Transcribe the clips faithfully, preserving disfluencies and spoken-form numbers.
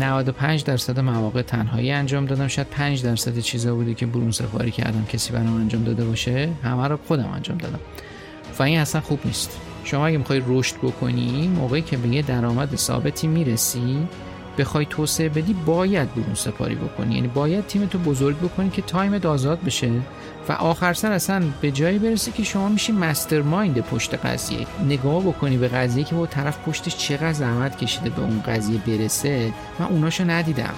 نود و پنج درصد مواقع تنهایی انجام دادم. شاید پنج درصد چیزا بوده که برون سفاری کردم کسی برام انجام داده باشه، همه رو خودم انجام دادم و این اصلا خوب نیست. شما اگه میخوای رشد بکنی، موقعی که به یه درآمد ثابتی میرسی بخوای توسعه بدی باید برون سفاری بکنی، یعنی باید تیمتو بزرگ بکنی که تایمت آزاد بشه و آخر سر اصلا به جایی برسی که شما میشی مسترمایند پشت قضیه. نگاه بکنی به قضیه که با طرف پشتش چقدر زحمت کشیده به اون قضیه برسه. من اوناشو ندیدم.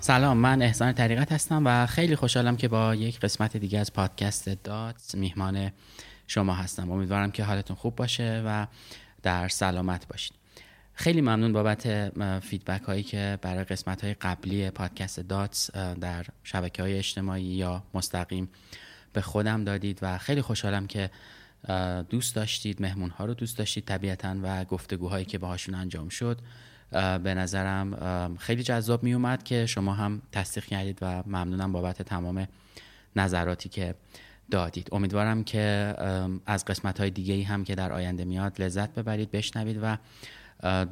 سلام، من احسان طریقت هستم و خیلی خوشحالم که با یک قسمت دیگه از پادکست داتس میهمان شما هستم. امیدوارم که حالتون خوب باشه و در سلامت باشید. خیلی ممنون بابت فیدبک هایی که برای قسمت های قبلی پادکست داتس در شبکه های اجتماعی یا مستقیم به خودم دادید و خیلی خوشحالم که دوست داشتید، مهمون ها رو دوست داشتید طبیعتاً و گفتگوهایی که باهاشون انجام شد به نظرم خیلی جذاب می اومد که شما هم تصدیق کردید و ممنونم بابت تمام نظراتی که دادید. امیدوارم که از قسمت های دیگه‌ای هم که در آینده میاد لذت ببرید، بشنوید و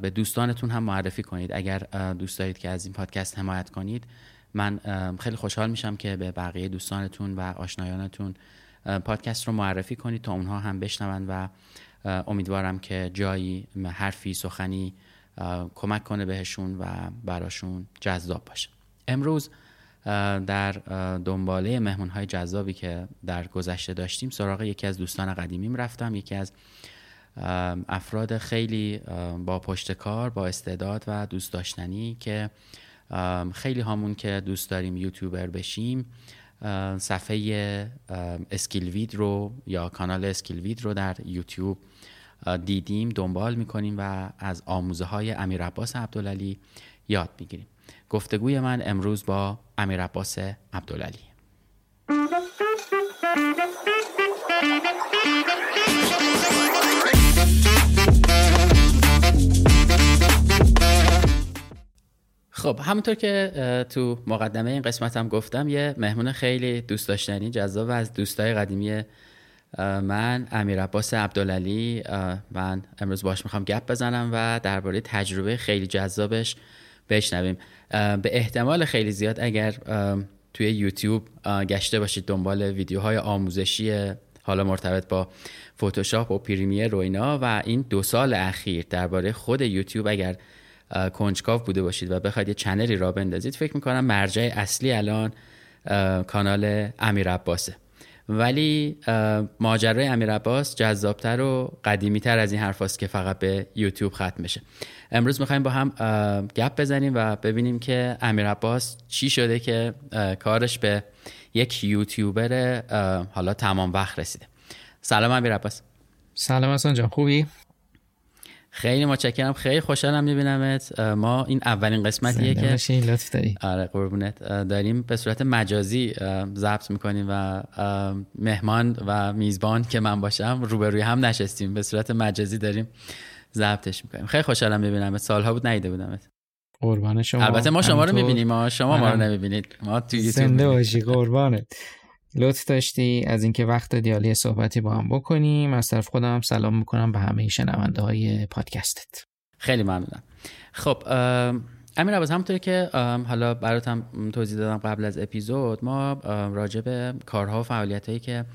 به دوستانتون هم معرفی کنید. اگر دوست دارید که از این پادکست حمایت کنید، من خیلی خوشحال میشم که به بقیه دوستانتون و آشنایانتون پادکست رو معرفی کنید تا اونها هم بشنوند و امیدوارم که جایی، حرفی، سخنی کمک کنه بهشون و براشون جذاب باشه. امروز در دنباله مهمون‌های جذابی که در گذشته داشتیم سراغ یکی از دوستان قدیمیم رفتم، یکی از افراد خیلی با پشتکار، با استعداد و دوست داشتنی که خیلی هامون که دوست داریم یوتیوبر بشیم صفحه اسکیلوید رو یا کانال اسکیلوید رو در یوتیوب دیدیم، دنبال میکنیم و از آموزه های امیر عباس عبدالعلی یاد میگیریم. گفتگوی من امروز با امیر عباس عبدالعلی. خب همونطور که تو مقدمه این قسمت هم گفتم، یه مهمون خیلی دوست داشتنی، جذاب از دوستای قدیمی من، امیر عباس عبدالعلی. من امروز باهاش میخوام گپ بزنم و درباره تجربه خیلی جذابش بشنویم. به احتمال خیلی زیاد اگر توی یوتیوب گشته باشید دنبال ویدیوهای آموزشی حالا مرتبط با فتوشاپ و پریمیر و اینا و این دو سال اخیر درباره خود یوتیوب اگر کنجکاو بوده باشید و بخواید یه چنلی را بندازید، فکر میکنم مرجع اصلی الان کانال امیر عباسه. ولی ماجرای امیر عباس جذابتر و قدیمیتر از این حرفاست که فقط به یوتیوب ختم میشه. امروز میخوایم با هم گپ بزنیم و ببینیم که امیر عباس چی شده که کارش به یک یوتیوبر حالا تمام وقت رسیده. سلام امیر عباس. سلام حسن جان، خوبی؟ خیلی متشکرم، خیلی خوشحالم میبینمت. ما این اولین قسمتیه که این لطف داری. آره قربونت. داریم به صورت مجازی ضبط میکنیم و مهمان و میزبان که من باشم روبروی هم نشستیم، به صورت مجازی داریم ضبطش میکنیم. خیلی خوشحالم میبینمت، سالها بود ندیده بودمت. قربان شما. البته ما شما رو میبینیم، ما شما ما رو نمیبینید. ما توی یوتیوب زنده باشی قربانت. لطف داشتی از اینکه وقت دادی عالیه صحبتی با هم بکنیم. از طرف خودم سلام میکنم به همه شنونده های پادکستت. خیلی ممنونم. خب امیر عباس، همونطوری که حالا براتم توضیح دادم قبل از اپیزود، ما راجع به کارها و فعالیتایی که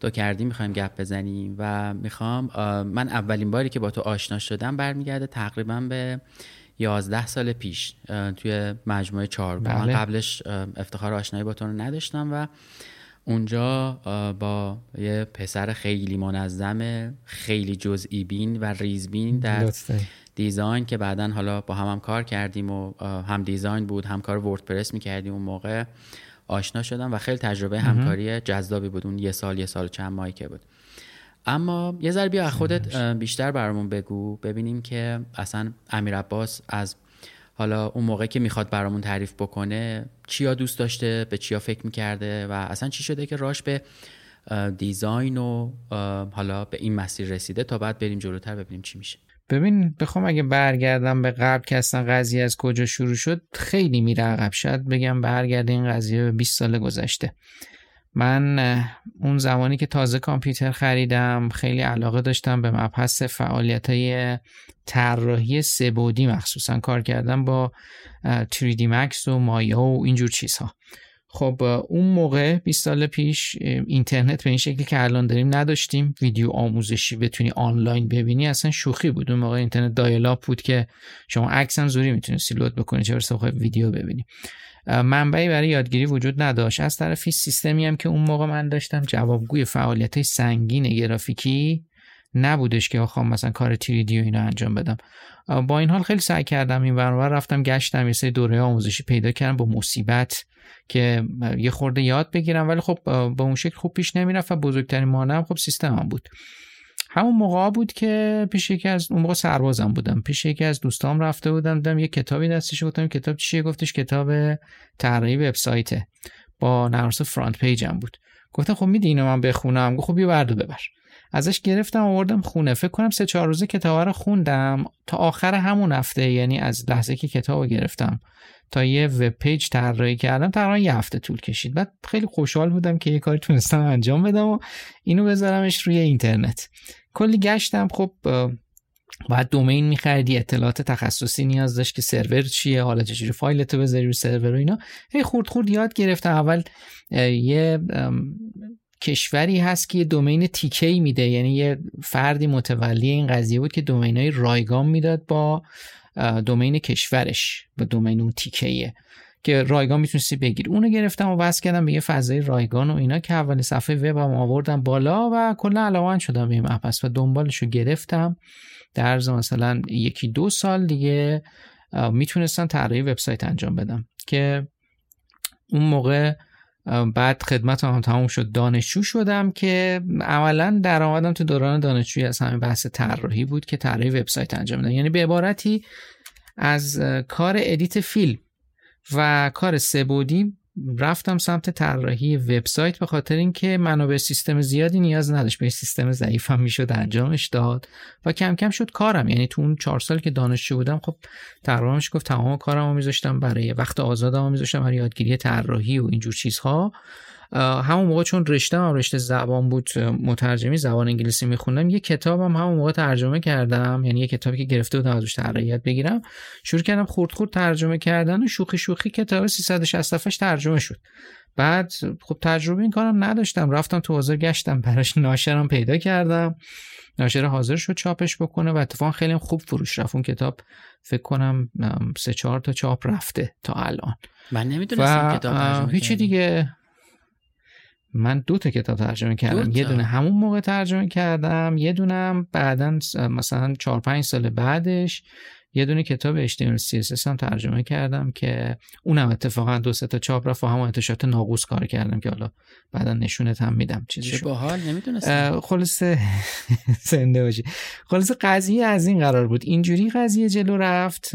تو کردی میخوایم گپ بزنیم و میخوام من اولین باری که با تو آشنا شدم برمیگرده تقریبا به یازده سال پیش توی مجموعه چهارگان. بله. قبلش افتخار آشنایی با تو رو نداشتم و اونجا با یه پسر خیلی منظم، خیلی جزئی بین و ریزبین در دیزاین که بعدن حالا با هم هم کار کردیم و هم دیزاین بود هم کار وردپرس میکردیم اون موقع آشنا شدم و خیلی تجربه همکاری جذابی بود اون یه سال یه سال چند ماهی که بود. اما یه ذره بیا خودت بیشتر برامون بگو ببینیم که اصلا امیر عباس از حالا اون موقع که میخواد برامون تعریف بکنه چیا دوست داشته، به چیا فکر میکرده و اصلا چی شده که راش به دیزاین و حالا به این مسیر رسیده تا بعد بریم جلوتر ببینیم چی میشه. ببین بخوام اگه برگردم به قبل که اصلا قضیه از کجا شروع شد خیلی میره عقب، شاید بگم برگرده این قضیه به بیست سال گذشته. من اون زمانی که تازه کامپیوتر خریدم خیلی علاقه داشتم به مبحث فعالیت‌های طراحی سه بعدی، مخصوصا کار کردم با تری دی Max و مایا و اینجور چیزها. خب اون موقع بیست سال پیش اینترنت به این شکلی که الان داریم نداشتیم، ویدیو آموزشی بتونی آنلاین ببینی اصلا شوخی بود. اون موقع اینترنت دایلاپ بود که شما عکس هم زوری میتونید سیلوت بکنید، چه برسه بخوای ویدیو ببینی. منبعی برای یادگیری وجود نداشت. از طرفی سیستمی هم که اون موقع من داشتم جوابگوی فعالیت‌های سنگین گرافیکی نبودش که بخوام مثلا کار تری دی و اینا انجام بدم. با این حال خیلی سعی کردم، این برنامه رفتم گشتم یه سری دوره آموزشی پیدا کردم با مصیبت که یه خورده یاد بگیرم، ولی خب با اون شکل خوب پیش نمیرفت و بزرگترین مانعم خب سیستم هم بود. همون موقع بود که پیش یکی از اون موقع سربازم بودم، پیش یکی از دوستام رفته بودم، دیدم یه کتابی دستش، گفتم کتاب چیه؟ گفتش کتاب طراحی وبسایته، با نرس فرانت پیجم بود. گفتم خب میدی اینو من بخونم؟ گفت خب بیا بردو ببر. ازش گرفتم آوردم خونه، فکر کنم سه چهار روزه کتاب رو خوندم تا آخر همون هفته، یعنی از لحظه که کتابو گرفتم تا یه وب پیج طراحی کردم تقریبا یه هفته طول کشید. بعد خیلی خوشحال بودم که یه کاری تونستم انجام بدم و اینو بذارمش روی اینترنت. کلی گشتم، خب بعد دومین می‌خریدی، اطلاعات تخصصی نیاز داشت که سرور چیه، حالا چجوری فایلتو بذاری رو سرور و اینا. هی خورد خورد یاد گرفتم. اول یه کشوری هست که یه دومین تیکه‌ای میده، یعنی یه فردی متولی این قضیه بود که دومینای رایگان میداد با دومین کشورش، با دومین اون تیکه‌ایه که رایگان میتونستی بگیری. اونو گرفتم و وصل کردم به یه فضای رایگان و اینا که اول صفحه وبم آوردم بالا و کلا علاقه‌مند شدم به این مبحث و دنبالشو گرفتم. در عرض مثلا یکی دو سال دیگه میتونستم طراحی وبسایت انجام بدم که اون موقع بعد خدمتم هم تموم شد، دانشجو شدم که عملاً درآمدم تو دوران دانشجویی از همین بحث طراحی بود که طراحی وبسایت انجام دادم. یعنی به عبارتی از کار ادیت فیلم و کار سه‌بعدی رفتم سمت طراحی وبسایت به خاطر اینکه منابع سیستم زیادی نیاز نداشت، به سیستم ضعیفم میشد انجامش داد و کم کم شد کارم. یعنی تو اون چهار سال که دانشجو بودم خب طراحیمش گفت تمام کارمو میذاشتم برای وقت آزادمو میذاشتم برای یادگیری طراحی و اینجور چیزها. همون موقع چون رشته هم رشته زبان بود، مترجمی زبان انگلیسی میخوندم، یه کتابم همون موقع ترجمه کردم، یعنی یه کتابی که گرفته بودم ازش طراحیت بگیرم شروع کردم خورد خورد ترجمه کردن و شوخی شوخی کتاب سیصد و شصت صفحه‌اش ترجمه شد. بعد خب تجربه این کارم نداشتم، رفتم تو حاضر گشتم براش، ناشرم پیدا کردم، ناشر حاضر شد چاپش بکنه و اتفاقا خیلی خوب فروش رفت اون کتاب. فکر کنم سه چهار تا چاپ رفته تا الان. من نمیدونستم کتاب ترجمه هیچی دیگه. من دو تا کتاب ترجمه کردم، یه دونه همون موقع ترجمه کردم، یه دونم بعداً مثلا چهار پنج سال بعدش یه دونه کتاب اچ تی ام ال سی اس اس هم ترجمه کردم که اونم اتفاقا دو سه تا چاپ رفت و همون انتشارات ناقوس کار کردم که حالا بعدا نشونت هم میدم چیزشو. چه باحال، نمیدونستم. خلاصه زنده باشی. خلاصه قضیه از این قرار بود، اینجوری قضیه جلو رفت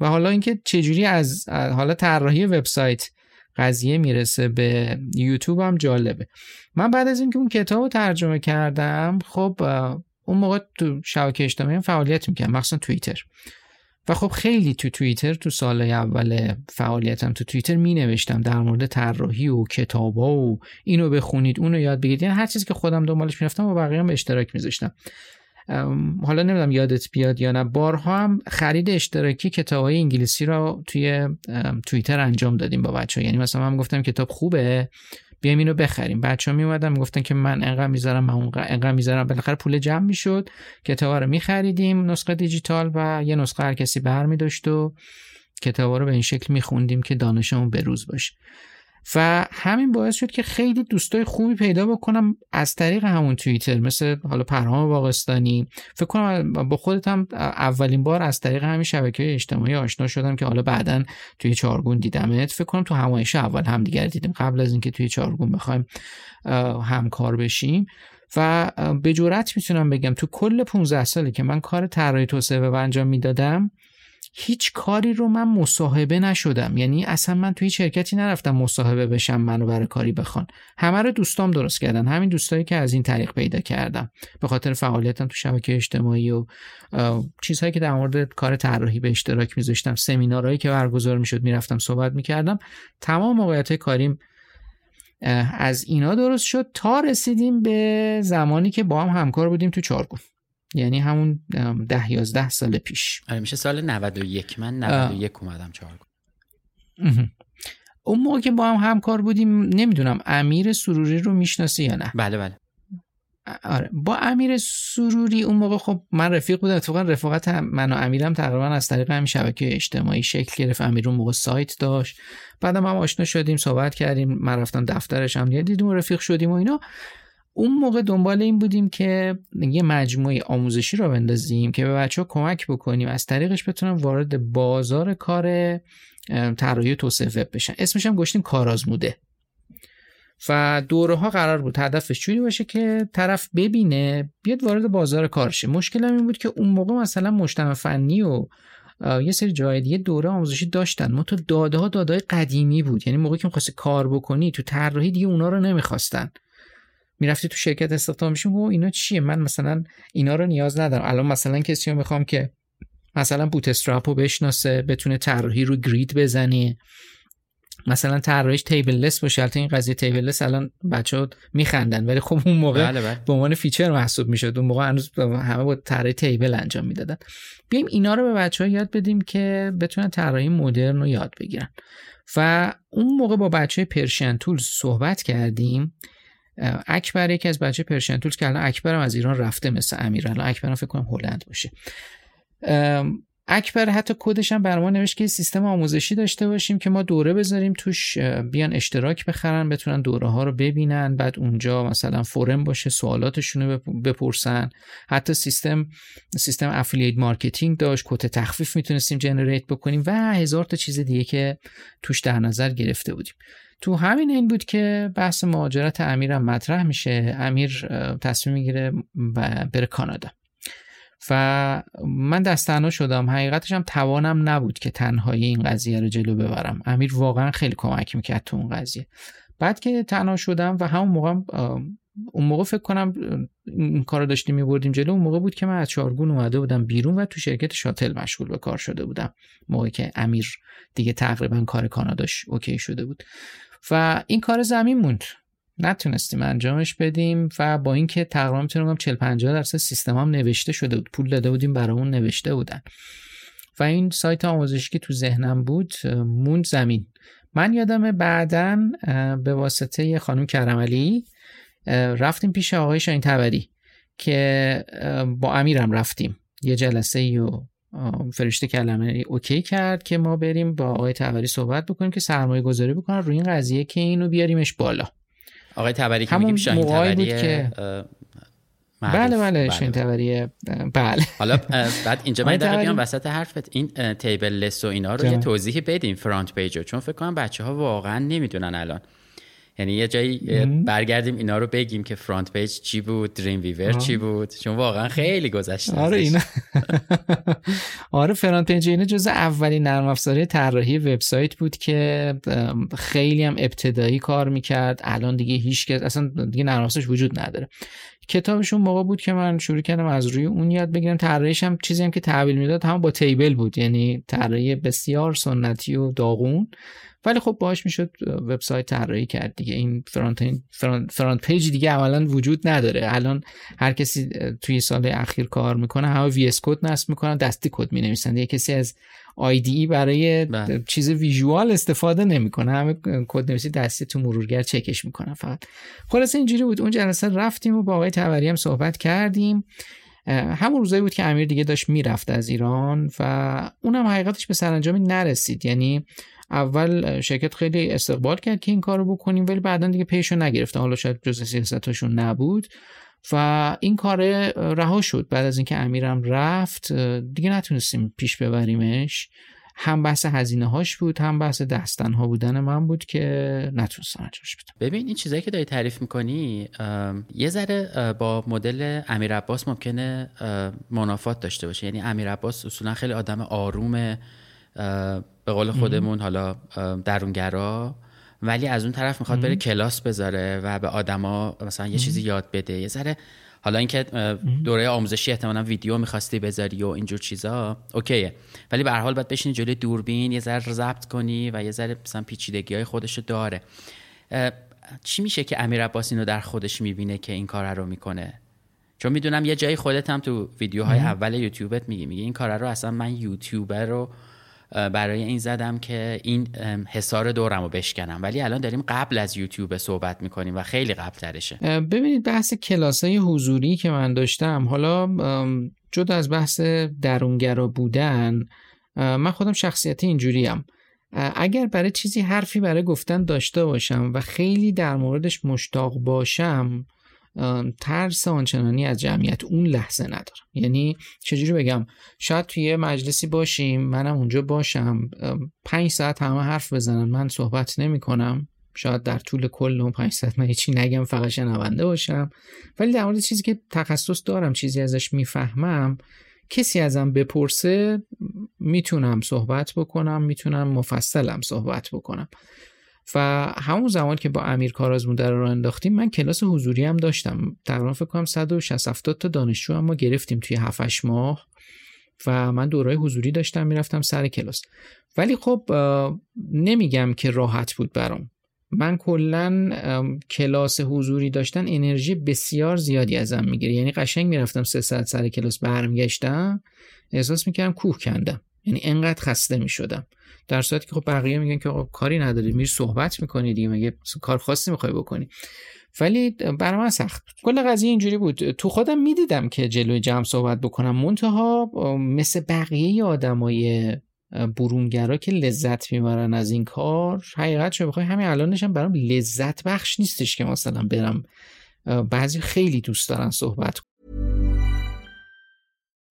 و حالا اینکه چجوری از حالا طراحی وبسایت قضیه میرسه به یوتیوب هم جالبه. من بعد از اینکه اون کتابو ترجمه کردم، خب اون موقع تو شبکه اجتماعی فعالیت میکردم، مخصوصا توییتر. و خب خیلی تو توییتر تو سال اول فعالیتم تو توییتر می نوشتم در مورد طراحی و کتابا و اینو بخونید اونو یاد بگیرید، یعنی هر چیزی که خودم دنبالش می‌رفتم و بقیه‌ام به اشتراک می‌ذاشتم. حالا نمیدونم یادت بیاد یا نه، بارها هم خرید اشتراکی کتابای انگلیسی رو توی توییتر انجام دادیم با بچه‌ها. یعنی مثلا من گفتم کتاب خوبه بیایم اینو بخریم، بچه‌ها می اومدن میگفتن که من انقدر میذارم من انقدر میذارم، بالاخره پول جمع میشد، کتابا رو میخریدیم نسخه دیجیتال و یه نسخه هر کسی برمی داشت و کتابا رو به این شکل میخوندیم که دانشمون به روز باشه. و همین باعث شد که خیلی دوستای خوبی پیدا بکنم از طریق همون توییتر، مثل حالا پرهام واقستانی. فکر کنم با خودت هم اولین بار از طریق همین شبکه‌های اجتماعی آشنا شدم که حالا بعداً توی چارگون دیدمت. فکر کنم تو همایش اول هم دیگر دیدیم قبل از اینکه توی چارگون بخوایم همکار بشیم. و به جرئت میتونم بگم تو کل پانزده سالی که من کار طراحی توسعه و انجام میدادم، هیچ کاری رو من مصاحبه نشدم. یعنی اصلا من توی شرکتی نرفتم مصاحبه بشم منو برای کاری بخوان، همه رو دوستام درست کردن، همین دوستایی که از این طریق پیدا کردم به خاطر فعالیتم تو شبکه اجتماعی و چیزهایی که در مورد کار طراحی به اشتراک میذاشتم، سمینارهایی که برگزار میشد میرفتم صحبت میکردم، تمام موقعیت کاریم از اینا درست شد تا رسیدیم به زمانی که با هم همکار بودیم تو چارگون، یعنی همون ده یازده سال پیش. آره میشه سال نود و یک، من نود و یک آه. اومدم چارگون. اون موقع که با هم همکار بودیم، نمیدونم امیر سروری رو میشناسی یا نه؟ بله بله. آره با امیر سروری اون موقع خب من رفیق بودم، اتفاقا رفاقت من و امیرم تقریبا از طریق همین شبکه اجتماعی شکل گرفت. امیر اون موقع سایت داشت، بعدم هم آشنا شدیم، صحبت کردیم، من رفتم دفترش هم دیدیم و رفیق شدیم و اینا. اون موقع دنبال این بودیم که یه مجموعه آموزشی رو بندازیم که به بچه‌ها کمک بکنیم از طریقش بتونن وارد بازار کار طراحی توسعه وب بشن. اسمش هم گذاشتیم کارآزموده. و دوره‌ها قرار بود هدفش چوری باشه که طرف ببینه بیاد وارد بازار کار شه. مشکل هم این بود که اون موقع مثلا مجتمع فنی و یه سری جای دیگه دوره آموزشی داشتن، ما تو داده‌ها داده‌های قدیمی بود. یعنی موقعی که می‌خواستی کار بکنی تو طراحی دیگه اونا رو نمی‌خواستن، میرفتی تو شرکت استخدام میشیم و اینا چیه، من مثلا اینا رو نیاز ندارم. الان مثلا کسی رو میخوام که مثلا بوت استرپ رو بشناسه، بتونه طراحی رو گرید بزنه، مثلا طراحیش تیبل لس باشه. البته این قضیه تیبل لس الان بچه‌ها میخندن، ولی خب اون موقع بله بله. به عنوان فیچر محسوب میشد، اون موقع هنوز همه با طراحی تیبل انجام میدادن. بیایم اینا رو به بچه‌ها یاد بدیم که بتونن طراحی مدرن رو یاد بگیرن. و اون موقع با بچه‌های پرشین تولز صحبت کردیم. اکبر یکی از بچه پرشین تولز که الان اکبرم از ایران رفته، مثل امیر الان اکبرم فکر کنم هلند باشه. اکبر حتی کدش هم برام نوشت که سیستم آموزشی داشته باشیم که ما دوره بذاریم توش، بیان اشتراک بخرن، بتونن دوره ها رو ببینن، بعد اونجا مثلا فورم باشه سوالاتشون رو بپرسن. حتی سیستم سیستم افیلیت مارکتینگ داشت، کد تخفیف میتونستیم جنریت بکنیم و هزار تا چیز دیگه که توش در نظر گرفته بودیم. تو همین این بود که بحث مهاجرت امیرم مطرح میشه. امیر تصمیم میگیره و بره کانادا و من دستنها شدم. حقیقتش هم توانم نبود که تنهایی این قضیه رو جلو ببرم، امیر واقعا خیلی کمک میکرد تو اون قضیه. بعد که تنها شدم و همون موقع اون موقع فکر کنم این کار رو داشتیم میبردیم جلو، اون موقع بود که من از چارگون اومده بودم بیرون و تو شرکت شاتل مشغول به کار شده بودم، موقعی که امیر دیگه تقریبا کار کاناداش اوکی شده بود و این کار زمین موند، نتونستیم انجامش بدیم. و با اینکه تقریبا میتونم چهل پنجاه درصد سیستمم نوشته شده بود، پول داده بودیم برامون نوشته بودن و این سایت آموزشی که تو ذهنم بود موند زمین. من یادم بعداً به واسطه خانم کرمعلی رفتیم پیش آقای شاهین تبری که با امیرم رفتیم یه جلسه و فرشته کلمه اوکی کرد که ما بریم با آقای تبری صحبت بکنیم که سرمایه گذاری بکنن روی این قضیه که اینو بیاریمش بالا. آقای تبری که میگیم شاهین تبری که بله بله شنتوریه بله. حالا بعد اینجا من دقیقا بیام وسط حرفت این تیبل لیست و اینا رو جمع. یه توضیحی بدین فرانت پیج رو، چون فکر کنم بچه‌ها واقعا نمیدونن الان. یعنی یه جایی برگردیم اینا رو بگیم که فرانت پیج چی بود، دریم ویور چی بود، چون واقعا خیلی گذشته. آره اینا آره فرانت پیج اینا جزء اولین نرم افزارهای طراحی وبسایت بود که خیلی هم ابتدایی کار میکرد. الان دیگه هیچکس اصلا دیگه نرم افزارش وجود نداره. کتابش اون موقع بود که من شروع کردم از روی اون یاد بگیرم. طراحیش هم چیزی هم که تحویل میداد هم با تیبل بود، یعنی طراحی بسیار سنتی و داغون، ولی خب باهاش میشد وبسایت طراحی کرد دیگه. این فرانت فرانت, فرانت پیج دیگه عملاً وجود نداره. الان هر کسی توی سال اخیر کار میکنه، همه وی اس کد نصب میکنن، دستی کد مینویسن. یه کسی از آی دی ای برای بهم. چیز ویژوال استفاده نمیکنه، همه کد نویسی دستی تو مرورگر چکش میکنن فقط. خلاص اینجوری بود. اون جلسه رفتیم و با آقای طبری هم صحبت کردیم. همون روزایی بود که امیر دیگه داشت میرفت از ایران و اونم حقیقتش به سرانجامی نرسید. یعنی اول شرکت خیلی استقبال کرد که این کار رو بکنیم، ولی بعدن دیگه پیشو نگرفتن. حالا شاید جزء سیاستاشون نبود و این کار رها شد. بعد از اینکه امیرم رفت دیگه نتونستیم پیش ببریمش. هم بحث هزینه هاش بود، هم بحث دستن ها بودن من بود که نتونستم انجامش بدم. ببین این چیزایی که داری تعریف میکنی یه ذره با مدل امیر عباس ممکنه منافات داشته باشه. یعنی امیر عباس اصولا خیلی آدم آرومه، به قول خودمون حالا درونگرا، ولی از اون طرف میخواد بره کلاس بذاره و به آدما مثلا یه چیزی یاد بده. یه ذره حالا اینکه دوره آموزشی احتمالاً ویدیو میخواستی بذاری و اینجور چیزا اوکیه، ولی به هر حال باید بشینی جلوی دوربین یه ذره ضبط کنی و یه ذره مثلا پیچیدگی‌های خودشو داره. چی میشه که امیر عباس اینو در خودش میبینه که این کارا رو میکنه؟ چون میدونم یه جایی خودت هم تو ویدیوهای اول یوتیوبت میگی میگی این کارا رو اصلا من یوتیوبر رو برای این زدم که این حصار دورم رو بشکنم، ولی الان داریم قبل از یوتیوب صحبت میکنیم و خیلی قبل ترشه. ببینید بحث کلاسای حضوری که من داشتم، حالا جدا از بحث درونگرا بودن، من خودم شخصیت اینجوریم. اگر برای چیزی حرفی برای گفتن داشته باشم و خیلی در موردش مشتاق باشم، ترس آنچنانی از جمعیت اون لحظه ندارم. یعنی چجوری بگم، شاید توی یه مجلسی باشیم، منم اونجا باشم، پنج ساعت همه حرف بزنن، من صحبت نمی کنم. شاید در طول کل اون پنج ساعت من هیچی نگم، فقط شنونده باشم، ولی در مورد چیزی که تخصص دارم، چیزی ازش میفهمم، کسی ازم بپرسه میتونم صحبت بکنم، میتونم مفصلم صحبت بکنم. و همون زمان که با امیر کارازمون در راه انداختیم، من کلاس حضوری هم داشتم. تقریبا فکر کنم صد و شصت هفتاد تا دانشجو هم ما گرفتیم توی هفت هشت ماه و من دورهای حضوری داشتم، میرفتم سر کلاس. ولی خب نمیگم که راحت بود برام. من کلن کلاس حضوری داشتن انرژی بسیار زیادی ازم میگیره. یعنی قشنگ میرفتم سه ساعت سر کلاس برمیگشتم، احساس میکردم کوه کندم. یعنی انقدر خسته میشدم، در صورتی که خب بقیه میگن که آقا کاری نداری، میری صحبت میکنی دیگه، مگه کار خاصی میخوای بکنی. ولی برای من سخت بود. کل قضیه اینجوری بود. تو خودم میدیدم که جلوی جمع صحبت بکنم، منتها مثل بقیه آدمای برونگرا که لذت میبرن از این کار، حقیقتش بخوای همین الانش هم برام لذت بخش نیستش که مثلا برم. بعضی خیلی دوست دارن صحبت.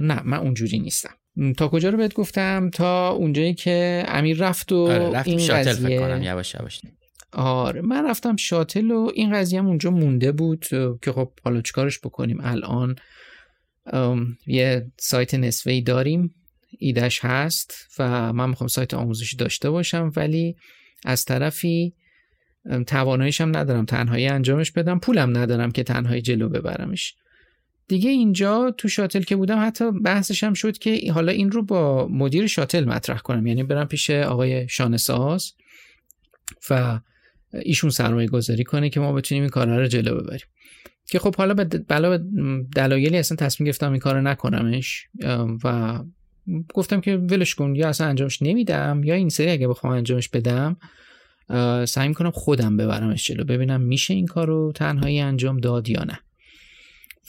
نه من اونجوری نیستم. تا کجا رو بهت گفتم؟ تا اونجایی که امیر رفت و آره رفت این شاتل قضیه... فکر کنم یواش یواش آره من رفتم شاتل و این قضیه اونجا مونده بود که خب حالا چیکارش بکنیم. الان یه سایت نصفه‌ای داریم، ایدهش هست و من میخوام سایت آموزشی داشته باشم، ولی از طرفی تواناییش هم ندارم تنهایی انجامش بدم، پولم ندارم که تنهایی جلو ببرمش دیگه. اینجا تو شاتل که بودم حتی بحثش هم شد که حالا این رو با مدیر شاتل مطرح کنم، یعنی برم پیش آقای شانساز و ایشون سرمایه گذاری کنه که ما بتونیم این کارها رو جلو ببریم. که خب حالا به دلایلی اصلا تصمیم گرفتم این کارو نکنمش و گفتم که ولش کن، یا اصلا انجامش نمیدم یا این سری اگه بخوام انجامش بدم سعی میکنم خودم ببرمش جلو، ببینم میشه این کارو تنهایی انجام داد یا نه.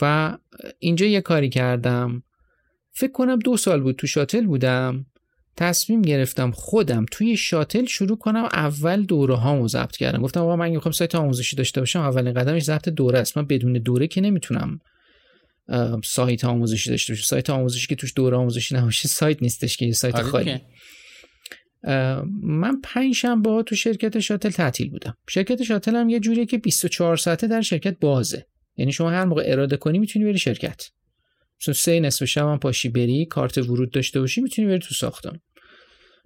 و اینجا یه کاری کردم، فکر کنم دو سال بود تو شاتل بودم، تصمیم گرفتم خودم توی شاتل شروع کنم اول دوره هامو ضبط کردم. گفتم آقا من میخوام سایت آموزشی داشته باشم، اولین قدمش ضبط دوره است، من بدون دوره که نمیتونم سایت آموزشی داشته باشم. سایت آموزشی که توش دوره آموزشی نباشه سایت نیستش که، یه سایت خالی. من پنج شنبه‌ها تو شرکت شاتل تعطیل بودم. شرکت شاتل هم یه جوریه که بیست و چهار ساعته در شرکت بازه، یعنی شما هر موقع اراده کنی میتونی بری شرکت، مثلا سه نصف شب هم پاشی بری، کارت ورود داشته باشی میتونی بری تو ساختمون.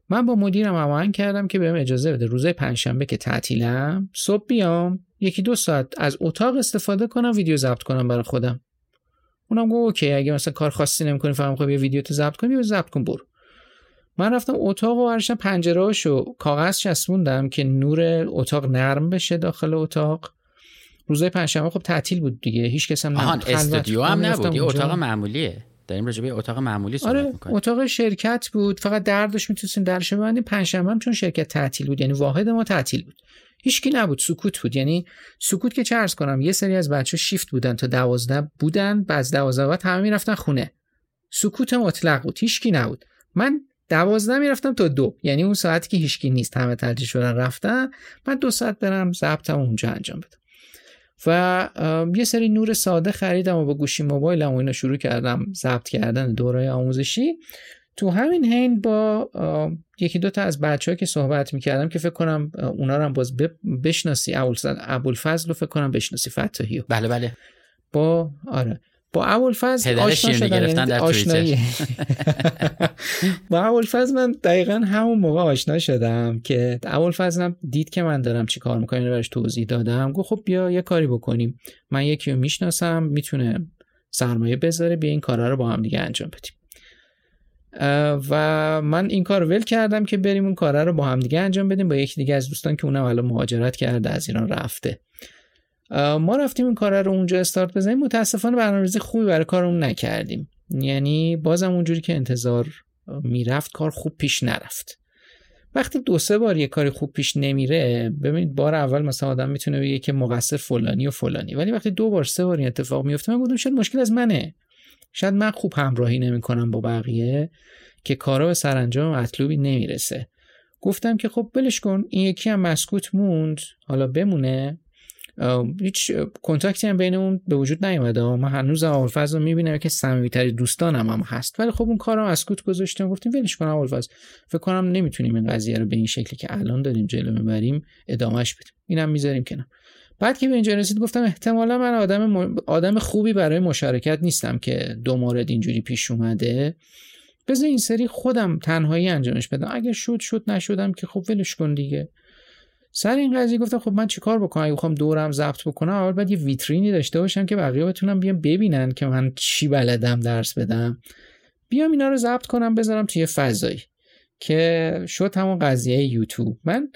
من با مدیرم هماهنگ کردم که بهم اجازه بده روزای پنجشنبه که تعطیلم صبح بیام یکی دو ساعت از اتاق استفاده کنم ویدیو ضبط کنم برای خودم. اونم گفت اوکی، اگه مثلا کار خاصی نمی‌کنی فهم خب یه ویدیو تو ضبط کنی، یه ضبط کن برو. من رفتم اتاق و هرش پنجره‌اشو کاغذ چسبوندم که نور اتاق نرم بشه داخل اتاق. روزای پنجشنبه خب تعطیل بود دیگه، هیچ کس هم نبود، استودیو هم نبود، یه اتاق معمولیه. داریم راجع به اتاق معمولی صحبت آره، می‌کنیم. اتاق شرکت بود، فقط دردش می‌تونستیم درش ببندیم. پنجشنبه هم چون شرکت تعطیل بود، یعنی واحد ما تعطیل بود، هیچکی نبود، سکوت بود. یعنی سکوت که چه عرض کنم، یه سری از بچه‌ها شیفت بودن تا دوازده بودن، بعد دوازده بعد همه می‌رفتن خونه، سکوت مطلق بود، هیچکی نبود. من دوازده می‌رفتم تا دو، یعنی اون ساعتی که هیچکی نیست همه تعطیل شدن رفتن، من دو ساعت برم ضبطم اونجا انجام بدم. و یه سری نور ساده خریدم و با گوشی موبایلم و اینا شروع کردم ضبط کردن دوره آموزشی. تو همین حین با یکی دوتا از بچه‌ها که صحبت می‌کردم که فکر کنم اونا رو هم باز بشناسی، ابوالفضل رو فکر کنم بشناسی، فتاحی. بله بله. با آره با ابوالفضل آشنا شدم، آشنایی. با ابوالفضل من دقیقاً همون موقع آشنا شدم که ابوالفضلم دید که من دارم چی کار می‌کنم، براش توضیح دادم، گفت خب بیا یه کاری بکنیم، من یکی رو میشناسم میتونه سرمایه بذاره، بیا این کارا رو با هم دیگه انجام بدیم. و من این کار ول کردم که بریم اون کارا رو با هم دیگه انجام بدیم با یکی دیگه از دوستان که اونم الان مهاجرت کرده از ایران رفته. ما رفتیم این کار رو اونجا استارت بزنیم. متاسفانه برنامه‌ریزی خوبی برای کارمون نکردیم، یعنی بازم اونجوری که انتظار میرفت کار خوب پیش نرفت. وقتی دو سه بار یه کاری خوب پیش نمیره، ببینید بار اول مثلا آدم میتونه بگه که مقصر فلانی و فلانی، ولی وقتی دو بار سه بار این اتفاق میفته من گفتم شاید مشکل از منه، شاید من خوب همراهی نمیکنم با بقیه که کارا به سرانجام مطلوبی نمیرسه. گفتم که خب بلش کن، این یکی هم مسکوت موند، حالا بمونه. هیچ کنتاکتی هم بینمون به وجود نیومده، من هنوز ابوالفضل رو میبینم که صمیمی‌ترین دوستانم هم هست، ولی خب اون کارو مسکوت گذاشتم، گفتیم ولش کن ابوالفضل، فکر کنم نمیتونیم این قضیه رو به این شکلی که الان داریم جلو میبریم ادامهش بدیم، اینم میذاریم کنار. بعد که به اینجا رسید گفتم احتمالا من آدم م... آدم خوبی برای مشارکت نیستم که دو مورد اینجوری پیش اومده، بذار این سری خودم تنهایی انجامش بدم، اگه شد شد، نشدم که خب ولش کن دیگه. سر این قضیه گفتم خب من چیکار بکنم، اگه بخوام دورم ضبط بکنم اول باید یه ویترینی داشته باشم که بقیه بتونن بیان ببینن که من چی بلدم درس بدم، بیام اینا رو ضبط کنم بذارم توی فضایی که شد همون قضیه یوتیوب. من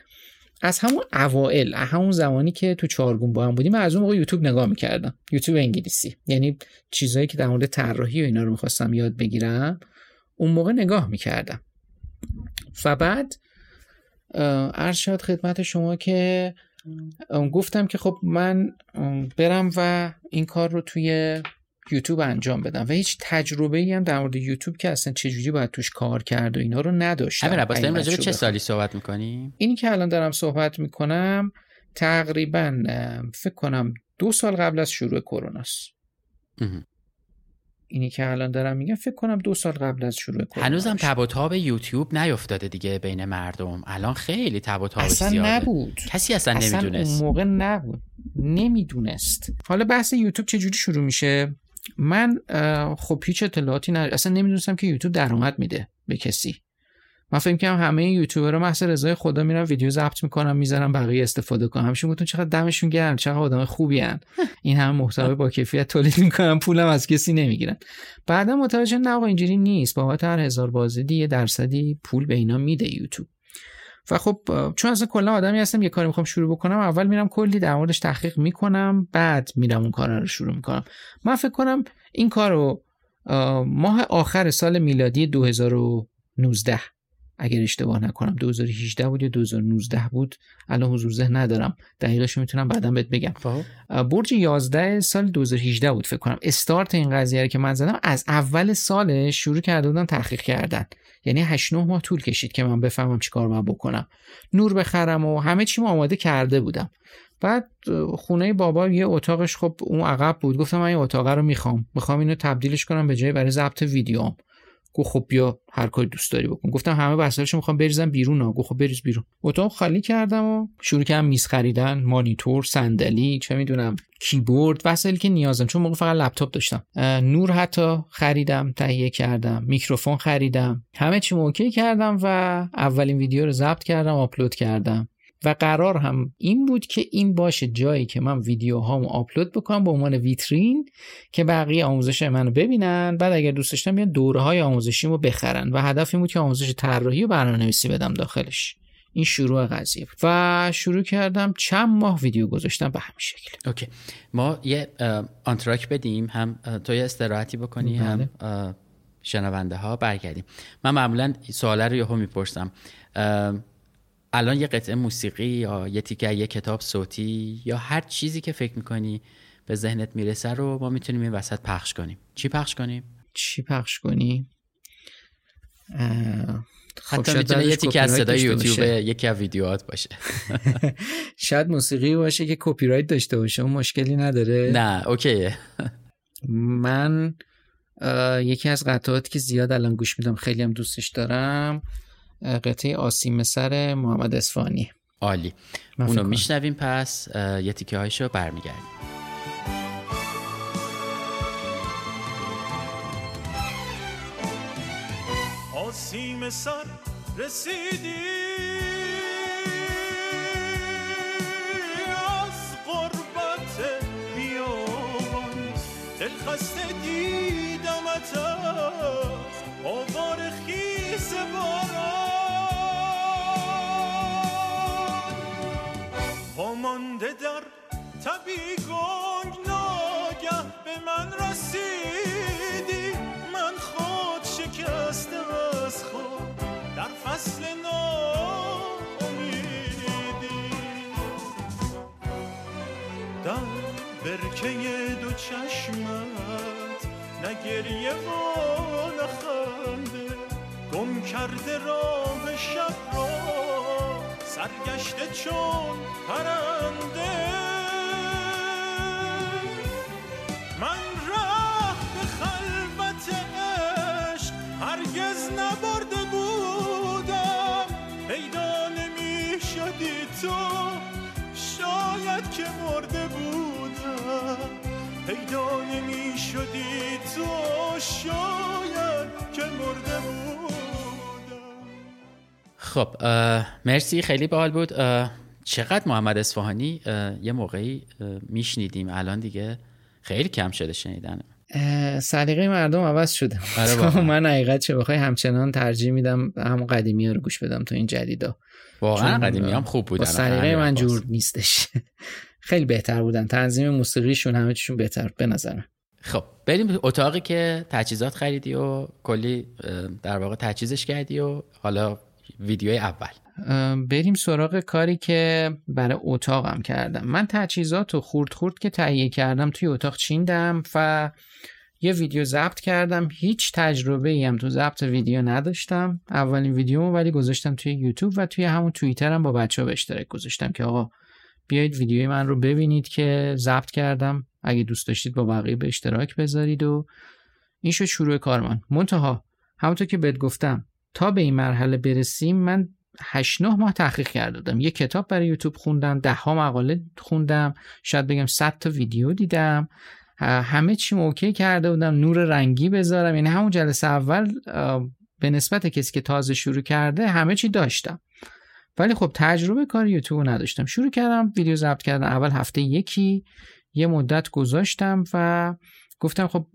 از همون اوائل، همون زمانی که تو چارگون با هم بودیم، از اون موقع یوتیوب نگاه می‌کردم، یوتیوب انگلیسی، یعنی چیزایی که در مورد طراحی و اینا رو می‌خواستم یاد بگیرم اون موقع نگاه می‌کردم. و بعد عرض شد خدمت شما که گفتم که خب من برم و این کار رو توی یوتیوب انجام بدم و هیچ تجربه‌ای هم در مورد یوتیوب که اصلا چجوری باید توش کار کرد و اینا رو نداشتم. امیر عباس، داریم راجع به چه سالی صحبت میکنیم؟ اینی که الان دارم صحبت میکنم تقریبا فکر کنم دو سال قبل از شروع کروناست. اینی که الان دارم میگم فکر کنم دو سال قبل از شروع کرونا هنوزم تب و تاب یوتیوب نیافتاده دیگه بین مردم. الان خیلی تب و تاب زیاده، اصلا نبود، کسی اصلا, اصلا نمیدونست، اصلا اون موقع نبود، نمیدونست. حالا بحث یوتیوب چجوری شروع میشه؟ من خب هیچ اطلاعاتی ندارم، اصلا نمیدونستم که یوتیوب درآمد میده به کسی. من فکر می‌کردم همه یوتیوبرها محض رضای خدا میرن ویدیو ضبط میکنن میذارن بقیه استفاده کنن. همیشه گفتم چقدر دمشون گرم، چقدر آدم خوبی ان، این همه محتوا با کیفیت تولید میکنن، پولم از کسی نمیگیرن. بعدا متوجه نه آقا اینجوری نیست، بابت هر هزار بازدید یه درصدی پول به اینا میده یوتیوب. و خب چون اصلا کلا آدمی هستم یه کاری میخوام شروع بکنم، اول میرم کلی در موردش تحقیق میکنم، بعد میرم اون کارا رو شروع میکنم. من فکر کنم این کارو ماه آخر سال میلادی دو هزار و نوزده اگر اشتباه نکنم، دو هزار و هجده بود یا دو هزار و نوزده بود، الان حضور ذهن ندارم، دقیقشو میتونم بعداً بهت بگم. برج یازده سال دو هزار و هجده بود فکر کنم استارت این قضیه رو که من زدم. از اول سال شروع کرده بودم تحقیق کردن، یعنی هشت نه ماه طول کشید که من بفهمم چیکار باید بکنم، نور بخرم و همه چیمو آماده کرده بودم. بعد خونه بابا یه اتاقش خب اون عقب بود، گفتم من این اتاق رو میخوام، میخوام اینو تبدیلش کنم به جای برای ضبط ویدیوام. گفت خب بیا هر کاری دوست داری بکن. گفتم همه وسایلشو میخوام بریزم بیرون ها. گفت خب بریز بیرون. اتاق خالی کردم و شروع کردم میز خریدن، مانیتور، صندلی، چه میدونم کیبورد، وسایلی که نیازم، چون موقع فقط لپتاپ داشتم. نور حتی خریدم، تهیه کردم، میکروفون خریدم، همه چی اوکی کردم و اولین ویدیو رو ضبط کردم، آپلود کردم. و قرار هم این بود که این باشه جایی که من ویدیوهامو آپلود بکنم به عنوان ویترین که بقیه آموزش منو ببینن، بعد اگر دوست داشتن بیان دوره‌های آموزشیمو بخرن. و هدف این بود که آموزش طراحی و برنامه‌نویسی بدم داخلش. این شروع قضیه بود و شروع کردم چند ماه ویدیو گذاشتم به همین شکل. اوکی ما یه آنتراک بدیم، هم تو یه استراحتی بکنی، هم شنونده ها برگردیم. من معمولا سوالا رو یهو میپرسم، الان یه قطعه موسیقی یا یه تیکه یه کتاب صوتی یا هر چیزی که فکر میکنی به ذهنت میرسه رو ما میتونیم این وسط پخش کنیم. چی پخش کنیم؟ چی پخش کنیم؟ حتی میتونه یه تیکه از صدای یوتیوب یکی از ویدیوهات باشه. شاید موسیقی باشه که کپی رایت داشته باشه، اون مشکلی نداره. نه اوکیه. من یکی از قطعاتی که زیاد الان گوش میدم خیلی هم دوستش دارم، قطعه آسیم سر محمد اصفهانی. عالی، اونو میشنویم پس یه تیکه هایشو برمیگردیم. آسیم سر رسیدی از قربت بیان، دلخسته دیدمت از آوار خیز باران، مانده در تبی گنگ ناگه به من رسیدی، من خود شکسته از خود در فصل ناامیدی، در برکه دو چشمت نه گریه و نه خنده، گم کرده راه شب را سرگشته چون پرنده، من راه به خلوت عشق هرگز نبرده بودم، پیدا نمی شدی تو شاید که مرده بودم، پیدا نمی شدی تو شاید که مرده بودم. خب مرسی، خیلی باحال بود. چقدر محمد اصفهانی یه موقعی میشنیدیم، الان دیگه خیلی کم شده شنیدنم. سلیقه مردم عوض شده. من حقیقت چه بخوای همچنان ترجیح میدم همون قدیمی‌ها رو گوش بدم تا این جدیدا. واقعا قدیمی‌هام خوب بودن، سلیقه من جور نیستش. خیلی بهتر بودن، تنظیم موسیقیشون همه چیشون بهتر به نظرم. خب بریم اتاقی که تجهیزات خریدی و کلی در واقع تجهیزش کردی و حالا ویدیوی اول بریم سراغ کاری که برای اتاقم کردم. من تجهیزات رو خورد خورد که تهیه کردم توی اتاق چیندم و یه ویدیو ضبط کردم. هیچ تجربه ایم تو ضبط ویدیو نداشتم، اولین ویدیومو ولی گذاشتم توی یوتیوب و توی همون توییترم با بچه‌ها به اشتراک گذاشتم که آقا بیایید ویدیوی من رو ببینید که ضبط کردم، اگه دوست داشتید با بقیه به اشتراک بذارید و این شد شروع کارمان. منتها همونطور که بهت گفتم تا به این مرحله برسیم من هشت نه ماه تحقیق کردم، یه کتاب برای یوتیوب خوندم، ده ها مقاله خوندم، شاید بگم صد تا ویدیو دیدم، همه چیم اوکی کرده بودم، نور رنگی بذارم، یعنی همون جلسه اول به نسبت کسی که تازه شروع کرده همه چی داشتم، ولی خب تجربه کار یوتیوب نداشتم. شروع کردم ویدیو ضبط کردن، اول هفته یکی یه مدت گذاشتم و گفتم خب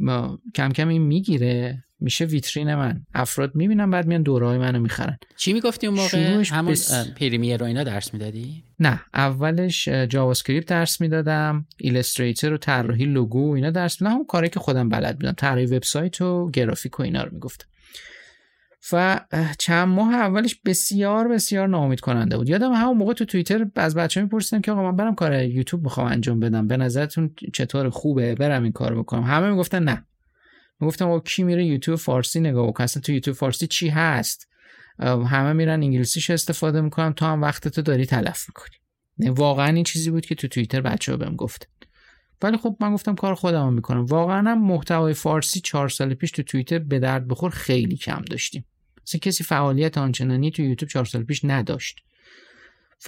کم کم این میگیره، میشه ویترین من، افراد میبینن بعد میان دورهای منو میخرن. چی میگفتی اون موقع؟ همون بس... پریمیر رو اینا درس میدادی؟ نه، اولش جاوا اسکریپت درس میدادم، ایلستریتور و طراحی لوگو و اینا درس میدادم، همون کاری که خودم بلد بودم، طراحی وبسایت و گرافیک و اینا رو میگفتم. و چند ماه اولش بسیار بسیار ناامید کننده بود. یادم همون موقع تو توییتر از بچه‌ها میپرسیدم که آقا من برم کار یوتیوب میخوام انجام بدم، به نظرتون چطور خوبه برم این کارو بکنم؟ همه میگفتن نه. میگفتم آقا کی میره یوتیوب فارسی نگاه بکنه؟ اصلا تو یوتیوب فارسی چی هست؟ همه میرن انگلیسیش استفاده میکنن، تو هم وقتتو داری تلف میکنی. واقعا این چیزی بود که تو توییتر بچه‌ها بهم گفتن. ولی خب من گفتم کار خودمو میکنم. واقعا محتوای فارسی چهار سال پیش تو توییتر به درد بخور خیلی کم داشتیم. اصلا کسی فعالیت آنچنانی تو یوتیوب چهار سال پیش نداشت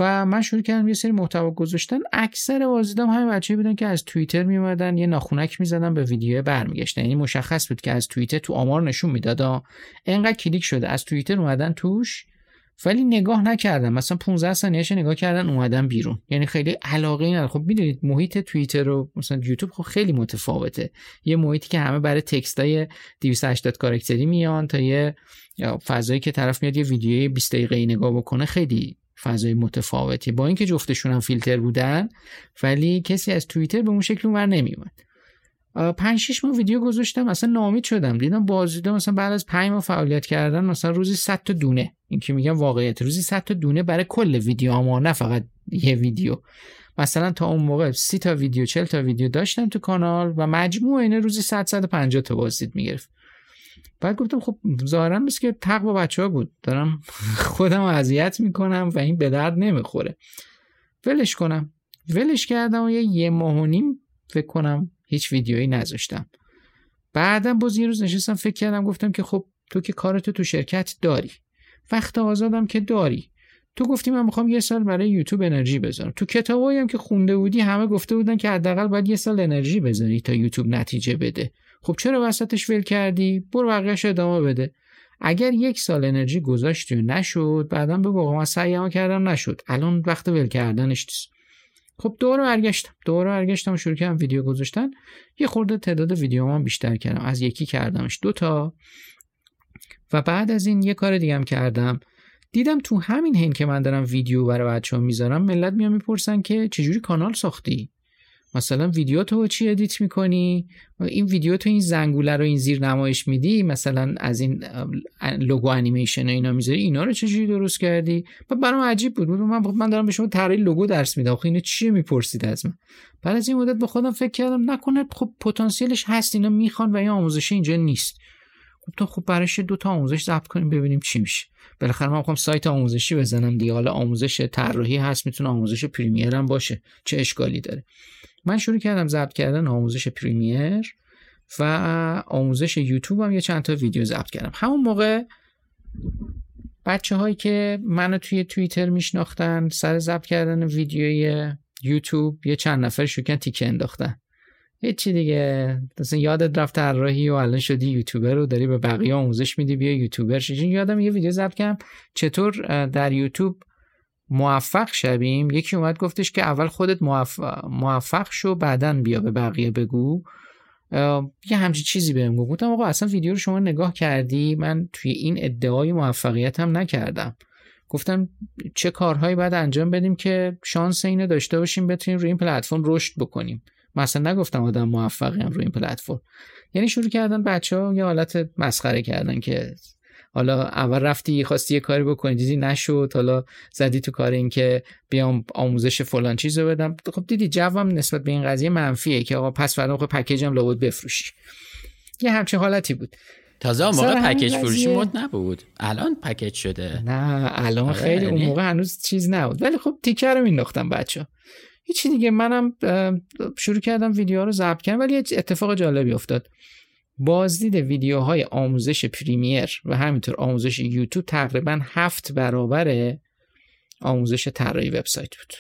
و من شروع کردم یه سری محتوا گذاشتن. اکثر بازدیدام همین بچه‌ای بودن که از توییتر میومدن یه ناخونک میزدن به ویدیو برمیگشتن، یعنی مشخص بود که از توییتر تو آمار نشون میداد اینقدر کلیک شده، از توییتر اومدن توش ولی نگاه نکردن، مثلا پانزده ثانیه‌اش نگاه کردن اومدن بیرون، یعنی خیلی علاقه ندارن. خب میدونید محیط توییتر رو مثلا یوتیوب خب خیلی متفاوته، یه محیطی که همه برای تکستای دویست و هشتاد کاراکتری میان تا یه فضایی که طرف میاد یه ویدیوی بیست دقیقه‌ای نگاه بکنه، خیلی فضای متفاوتی. با اینکه جفتشون هم فیلتر بودن ولی کسی از توییتر به اون شکل اونور نمیومد. پنج شش ماه ویدیو گذاشتم اصلا ناامید شدم، دیدم بازدیدها مثلا بعد از پنج ماه فعالیت کردن مثلا روزی صد تا دونه، این که میگم واقعیت، روزی صد تا دونه برای کل ویدیوام، نه فقط یه ویدیو، مثلا تا اون موقع سی تا ویدیو چهل تا ویدیو داشتم تو کانال و مجموع اینا روزی صد صد و پنجاه تا بازدید میگرفت. بعد گفتم خب ظاهرا بس که تق با بچه‌ها بود، دارم خودم اذیت میکنم و این به درد نمیخوره، ولش کنم. ولش کردم و یه, یه ماه و نیم فکر کنم هیچ ویدیویی نذاشتم. بعدم باز یه روز نشستم فکر کردم، گفتم که خب تو که کارتو تو شرکت داری، وقت آزادم که داری، تو گفتی من میخوام یه سال برای یوتیوب انرژی بذارم، تو کتابایی هم که خونده بودی همه گفته بودن که حداقل باید یه سال انرژی بذاری تا یوتیوب نتیجه بده، خب چرا وسطش ول کردی؟ برو بقیه‌اش ادامه بده. اگر یک سال انرژی گذاشتی و نشد بعدم به واقعا سعیام کردم نشد، الان وقت ول کردنش نیست. خب دوباره برگشتم دوباره برگشتم شروع کردم ویدیو گذاشتن، یه خورده تعداد ویدیوام بیشتر کردم، از یکی کردمش دو تا. و بعد از این یه کار دیگه هم کردم، دیدم تو همین هنگ که من دارم ویدیو برای بچه‌ها میذارم ملت میام میپرسن که چجوری کانال ساختی، مثلا ویدیو تو چی ادیت میکنی، این ویدیو تو این زنگوله رو این زیر نمایش میدی، مثلا از این لوگو انیمیشن و اینا میذاری، اینا رو چجوری درست کردی. بعد برام عجیب بود، من من دارم به شما طراحی لوگو درس میدم، آخه اینا چیه میپرسید از من. بعد از این مدت به خودم فکر کردم نکنه خب پتانسیلش هست، اینا میخوان و این آموزش اینجا نیست. خب تا خب براش دو تا آموزش ضبط کنیم ببینیم چی میشه. بالاخره من میخوام سایت آموزشی بزنم دیگه، حالا آموزش طراحی هست، میتونه آموزش پریمیر هم باشه، چه اشکالی داره. من شروع کردم ضبط کردن آموزش پریمیر و آموزش یوتیوب هم یه چند تا ویدیو ضبط کردم. همون موقع بچه‌هایی که منو توی توییتر میشناختن سر ضبط کردن ویدیوی یوتیوب یه چند نفر شروع کردن تیکه انداختن، هیچی دیگه مثلا یادت رفت طراحی و الان شدی یوتیوبر رو داری به بقیه آموزش میدی بیا یوتیوبر شی. یادم یه ویدیو ضبط کردم چطور در یوتیوب موفق شویم، یکی اومد گفتش که اول خودت موفق, موفق شو بعدن بیا به بقیه بگو، یه همچین چیزی بهم گفت. گفتم آقا اصلا ویدیو رو شما نگاه کردی؟ من توی این ادعای موفقیتم نکردم، گفتم چه کارهایی باید انجام بدیم که شانس اینو داشته باشیم بتونیم روی این پلتفرم رشد بکنیم. مثلا نگفتم آدم موفقیم روی این پلتفرم. یعنی شروع کردن بچه‌ها یه حالت مسخره کردن که حالا اول رفتی خواستی یه کاری بکنی دیدی نشد، حالا زدی تو کار این که بیام آموزش فلان چیزو بدم. خب دیدی جوام نسبت به این قضیه منفیه که آقا پس فردا خب پکیجم لابد بفروشی، یه همچین حالتی بود. تازه اون موقع پکیج فروشی مد نبود، الان پکیج شده. نه الان خیلی، اون موقع هنوز چیز نبود، ولی خب تیکه رو مینداختم بچه‌ها. هیچ دیگه منم شروع کردم ویدیوها رو ضبط کردم، ولی اتفاق جالبی افتاد. بازدید ویدیوهای آموزش پریمیر و همینطور آموزش یوتیوب تقریبا هفت برابر آموزش طراحی وبسایت بود.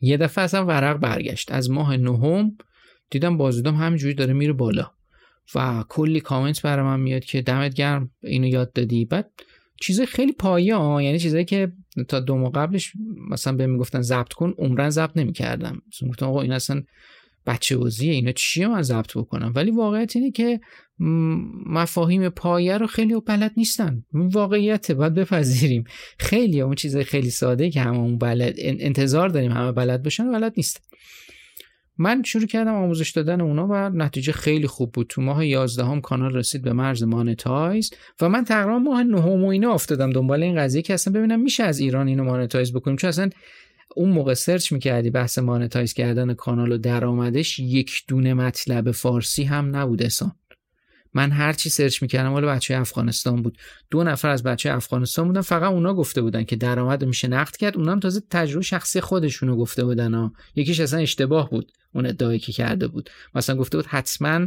یه دفعه اصلا ورق برگشت. از ماه نهم دیدم بازدیدم همینجوری داره میره بالا و کلی کامنت برای من میاد که دمت گرم اینو یاد دادی. بعد چیزای خیلی پایه‌ها، یعنی چیزایی که تا دو ماه قبلش مثلا بهم میگفتن ضبط کن، عمرن ضبط نمی‌کردم. مثلا گفتم آقا این اصلا بچه‌وازیه، اینا چیه من ضبط بکنم؟ ولی واقعیت اینه که مفاهیم پایه رو خیلی بلد نیستن. این واقعیته، باید بپذیریم. خیلی اون چیزای خیلی ساده‌ای که هممون بلد انتظار داریم همه بلد بشن، بلد نیستن. من شروع کردم آموزش دادن اونا و نتیجه خیلی خوب بود. تو ماه یازده هم کانال رسید به مرز مانتایز و من تقریبا ماه نه هم و اینا افتادم دنبال این قضیه که اصلا ببینم میشه از ایران اینو مانتایز بکنیم، چون اصلا اون موقع سرچ میکردی بحث مانتایز کردن کانال و درآمدش یک دونه مطلب فارسی هم نبود اصلا. من هر چی سرچ میکردم ولی بچه افغانستان بود، دو نفر از بچه افغانستان بودن، فقط اونا گفته بودن که درآمد میشه نقد کرد. اونام تازه تجربه شخصی خودشونو گفته بودن ها. یکیش اصلا اشتباه بود اون ادعایی که کرده بود، مثلا گفته بود حتما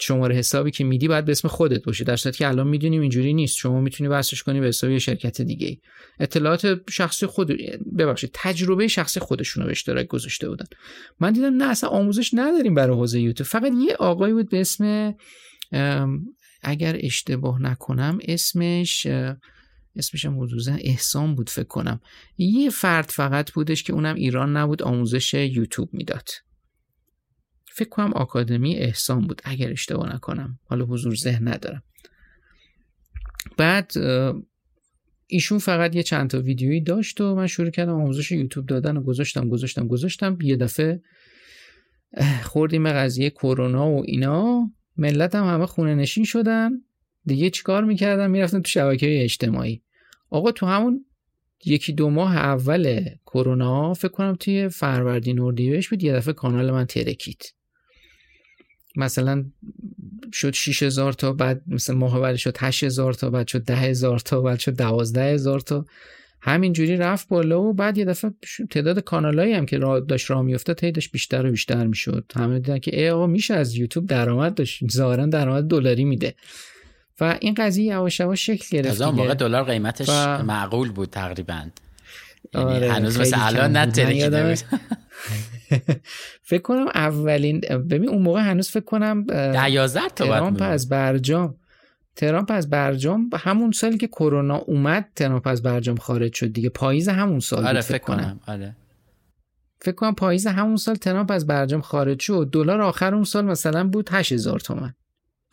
شماره حسابی که میدی باید به اسم خودت باشه، در صورتی که الان میدونیم اینجوری نیست، شما میتونی واسش کنی به حساب یه شرکت دیگه. اطلاعات شخصی خود ببخشید تجربه شخصی خودشونو به اشتراک گذاشته بودن. من دیدم نه اصلا آموزش نداریم برای حوزه یوتیوب. فقط یه آقایی بود به اسم اگر اشتباه نکنم اسمش اسمش هم حدودا احسان بود فکر کنم، یه فرد فقط بودش که اونم ایران نبود، آموزش یوتیوب میداد. فکر کنم آکادمی احسان بود اگر اشتباه نکنم، حالا حضور ذهن ندارم. بعد ایشون فقط یه چند تا ویدیویی داشت و من شروع کردم آموزش یوتیوب دادن و گذاشتم گذاشتم گذاشتم یه دفعه خوردیم به قضیه کرونا و اینا، ملت هم همه خونه نشین شدن دیگه. چیکار میکردن؟ میرفتن تو شبکه اجتماعی. آقا تو همون یکی دو ماه اول کرونا فکر کنم توی فروردین اردیبهشت بود، یه دفعه کانال من ترکید، مثلا شد شش هزار تا، بعد مثلا ماه بعد شد هشت هزار تا، بعد شد ده هزار تا، بعد شد دوازده هزار تا، همینجوری رفت بالا. و بعد یه دفعه تعداد کانالایی هم که را داشت راه میافتاد تعدادش بیشتر و بیشتر میشد. همه دیدن که ای آقا میشه از یوتیوب درآمد داشت، ظاهرا درآمد دلاری میده و این قضیه یواش یواش شکل گرفت. از اون موقع دلار قیمتش و... معقول بود تقریبا، یعنی هنوز مثل الان نترکیده. فکر کنم اولین ببین اون موقع هنوز فکر کنم ده یازده تا ترامپ از برجام ترامپ از برجام همون سالی که کرونا اومد ترامپ از برجام خارج شد دیگه، پاییز همون سال. آره فکر کنم آره فکر کنم پاییز همون سال ترامپ از برجام خارج شد. دلار آخر اون سال مثلا بود هشت هزار تومان،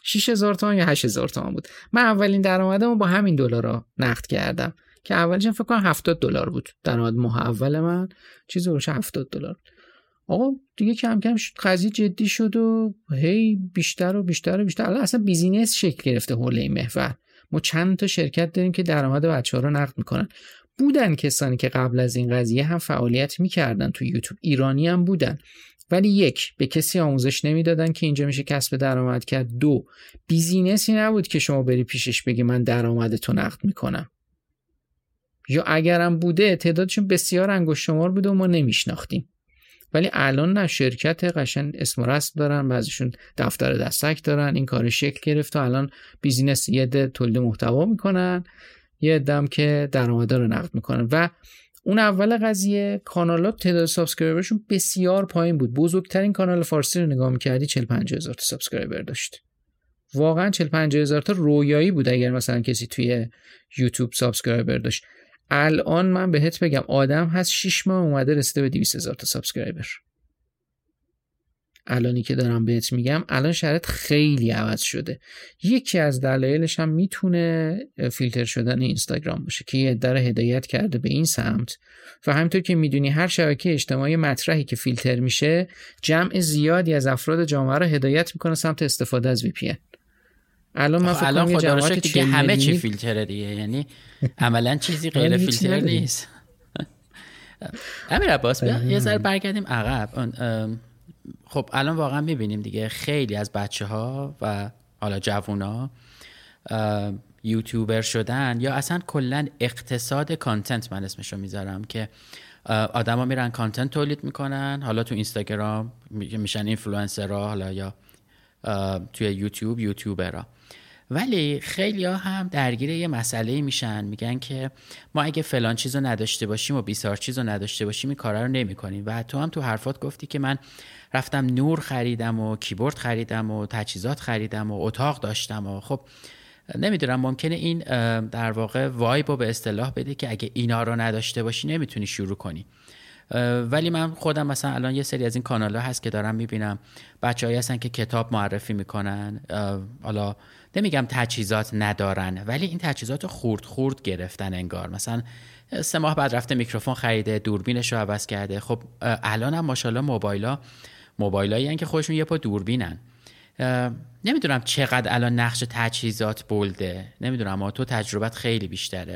شش هزار تومان یا هشت هزار تومان بود. من اولین درآمدمو با همین دلارا نقد کردم که اولش فکر کنم هفتاد دلار بود درآمد ماه اول من، چیزی روش هفتاد دلار. آقا دیگه کم کم شد قضیه جدی شد و هی بیشتر و بیشتر و بیشتر الان اصلا بیزینس شکل گرفته حول این محور. ما چند تا شرکت داریم که درآمد بچه‌ها رو نقد میکنن. بودن کسانی که قبل از این قضیه هم فعالیت میکردن تو یوتیوب، ایرانی هم بودن، ولی یک به کسی آموزش نمیدادن که اینجا میشه کسب درآمد کرد، دو بیزینسی نبود که شما بری پیشش بگی من درآمدتو نقد میکنم، یا اگرم بوده تعدادشون بسیار انگشت شمار بود و ما نمیشناختیم. ولی الان نه، شرکت قشنگ اسم و رسم دارن، بعضیشون دفتر دستک دارن، این کار شکل گرفت و الان بیزینس یه عده تولید محتوا میکنن، یه عده هم که درآمد رو نقد میکنن. و اون اول قضیه کانال‌ها تعداد سابسکرایبرشون بسیار پایین بود. بزرگترین کانال فارسی رو نگاه میکردی چهل و پنج هزار تا سابسکرایبر داشت. واقعا چهل و پنج هزار تا رویایی بود اگر مثلا کسی توی یوتیوب سابسکرایبر داشت. الان من بهت بگم آدم هست شش ماه اومده رسیده به دویست هزار تا سابسکرایبر. الانی که دارم بهت میگم الان شرط خیلی عوض شده. یکی از دلایلش هم میتونه فیلتر شدن اینستاگرام باشه که یه عده رو هدایت کرده به این سمت. و همینطور که میدونی هر شبکه اجتماعی مطرحی که فیلتر میشه جمع زیادی از افراد جامعه رو هدایت میکنه سمت استفاده از وی پی ان. الان من فکر کنم خدا رو شکر دیگه همه چی فیلتره دیگه، یعنی عملاً چیزی غیر فیلتر نیست. امیر عباس بیا یه ذره برگردیم عقب. خب الان واقعا میبینیم دیگه خیلی از بچه‌ها و حالا جوونا یوتیوبر شدن یا اصلا کلاً اقتصاد کانتنت من اسمشو میذارم که آدما میرن کانتنت تولید میکنن، حالا تو اینستاگرام میشن اینفلوئنسرها، حالا یا توی یوتیوب یوتیوبرها. ولی خیلی‌ها هم درگیر یه مسئله میشن، میگن که ما اگه فلان چیزو نداشته باشیم و بیسار چیزو نداشته باشیم این کارا رو نمی‌کنیم. و تو هم تو حرفات گفتی که من رفتم نور خریدم و کیبورد خریدم و تجهیزات خریدم و اتاق داشتم و خب نمیدونم، ممکنه این در واقع وایب رو به اصطلاح بده که اگه اینا رو نداشته باشی نمیتونی شروع کنی. ولی من خودم مثلا الان یه سری از این کانال‌ها هست که دارم میبینم بچه‌هایی هستن که کتاب معرفی میکنن، حالا نمیگم تجهیزات ندارن ولی این تجهیزات رو خورد خورد گرفتن انگار، مثلا سه ماه بعد رفته میکروفون خریده، دوربینش رو عوض کرده. خب الان هم ماشاءالله موبایل‌ها موبایلایی ان که خودشون یه پا دوربینن. نمیدونم چقدر الان نقش تجهیزات بولده، نمیدونم، اما تو تجربت خیلی بیشتره.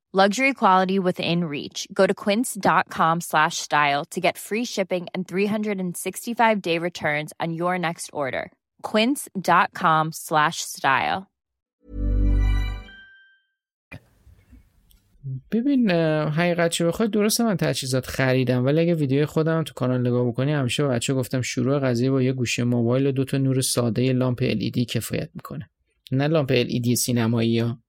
Luxury quality within reach. Go to quince.com slash style to get free shipping and three sixty-five day returns on your next order. quince.com slash style. ببین حقیقت چه بخواد درسته من تجهیزات خریدم، ولی اگه ویدیوی خودم تو کانال نگاه بکنی همیشه بچه گفتم شروع قضیه با یه گوشی موبایل و دو تا نور ساده لامپ ال ای دی کفایت میکنه، نه لامپ ال ای دی سینمایی ها،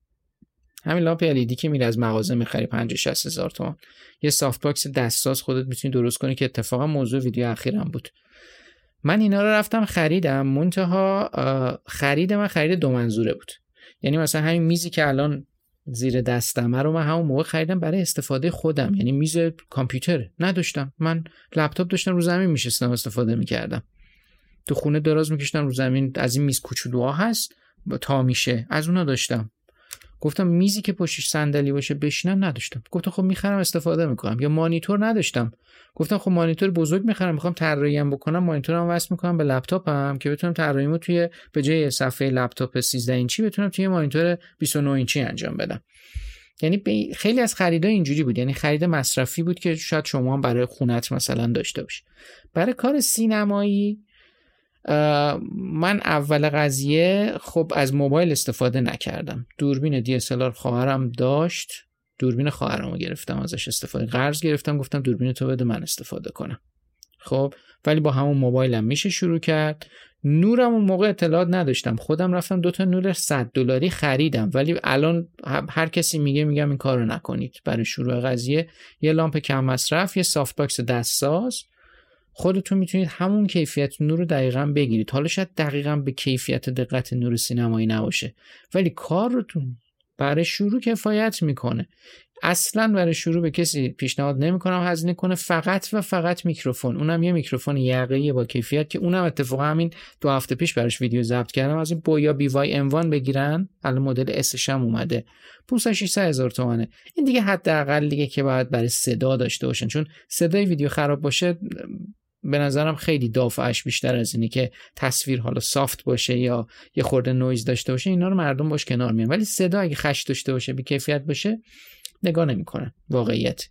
همین لامپ ال ای دی که میره از مغازه میخری پنجاه شصت هزار تومان. یه سافت باکس دستساز خودت میتونی درست کنی که اتفاقا موضوع ویدیو اخیرم بود. من اینا رو رفتم خریدم، منتها خرید من خرید دو منظوره بود، یعنی مثلا همین میزی که الان زیر دستم رو من همون موقع خریدم برای استفاده خودم، یعنی میز کامپیوتر نداشتم، من لپتاپ داشتم رو زمین میشستم استفاده میکردم، تو خونه دراز میکشتم رو زمین، از این میز کوچولوها هست تا میشه از اونا داشتم، گفتم میزی که پشتش صندلی باشه بشینم نداشتم، گفتم خب میخرم استفاده میکنم. یا مانیتور نداشتم، گفتم خب مانیتور بزرگ میخرم میخوام طراحیم بکنم، مانیتورم وصل میکنم به لپتاپم که بتونم طراحیمو توی به جای صفحه لپتاپ سیزده اینچی بتونم توی مانیتور بیست و نه اینچی انجام بدم. یعنی خیلی از خریدا اینجوری بود، یعنی خرید مصرفی بود که شاید شما هم برای خونت مثلا داشته باشی. برای کار سینمایی من اول قضیه خب از موبایل استفاده نکردم، دوربین دی اس ال آر خواهرم داشت، دوربین خواهرمو گرفتم ازش استفاده، قرض گرفتم گفتم دوربین تو بده من استفاده کنم. خب ولی با همون موبایلم میشه شروع کرد. نورم اون موقع اطلاعات نداشتم، خودم رفتم دوتا نور صد دلاری خریدم، ولی الان هر کسی میگه میگم این کارو نکنید. برای شروع قضیه یه لامپ کم مصرف، یه سافت باکس دستساز، خودتون میتونید همون کیفیت نور رو دقیقاً بگیرید. حالا شاید دقیقاً به کیفیت دقت نور سینمایی نباشه، ولی کار رو تون برای شروع کفایت میکنه. اصلاً برای شروع به کسی پیشنهاد نمیکنم هزینه کنه، فقط و فقط میکروفون، اونم یه میکروفون یقه با کیفیت که اونم اتفاقا همین دو هفته پیش براش ویدیو ضبط کردم، از این بویا بی وای ام وان بگیرن، الان مدل اس هم اومده، پانصد ششصد هزار تومانه. این دیگه حداقل دیگه که باید برای صدا داشته باشن، چون صدای ویدیو خراب باشه به نظرم خیلی دافعش بیشتر از اینه که تصویر حالا سافت باشه یا یه خورده نویز داشته باشه، اینا رو مردم باش کنار میان، ولی صدا اگه خش داشته باشه بی کیفیت باشه نگاه نمیکنه. واقعیت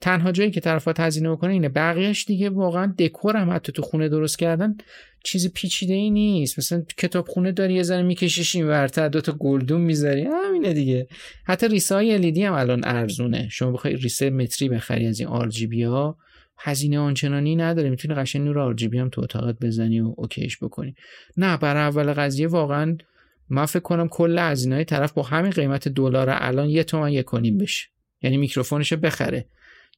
تنها جایی که طرفا هزینه میکنه اینه، بقیهش دیگه واقعا دکور هم حتی تو خونه درست کردن چیز پیچیده‌ای نیست، مثلا کتابخونه داری یه ذره میکشیش اینورتر دو تا گلدون میذاری همینه دیگه. حتی ریسای ال ای دی هم الان ارزونه، شما بخوای ریسه متری بخری از این آر جی بی ها هزینه آنچنانی نداره، میتونی قشنگ نور آر جی بی هم تو اتاقت بزنی و اوکیش بکنی. نه برای اول قضیه واقعا من فکر کنم کل هزینه‌های طرف با همین قیمت دلار الان یه تومن یک و نیم بشه، یعنی میکروفونش بخره،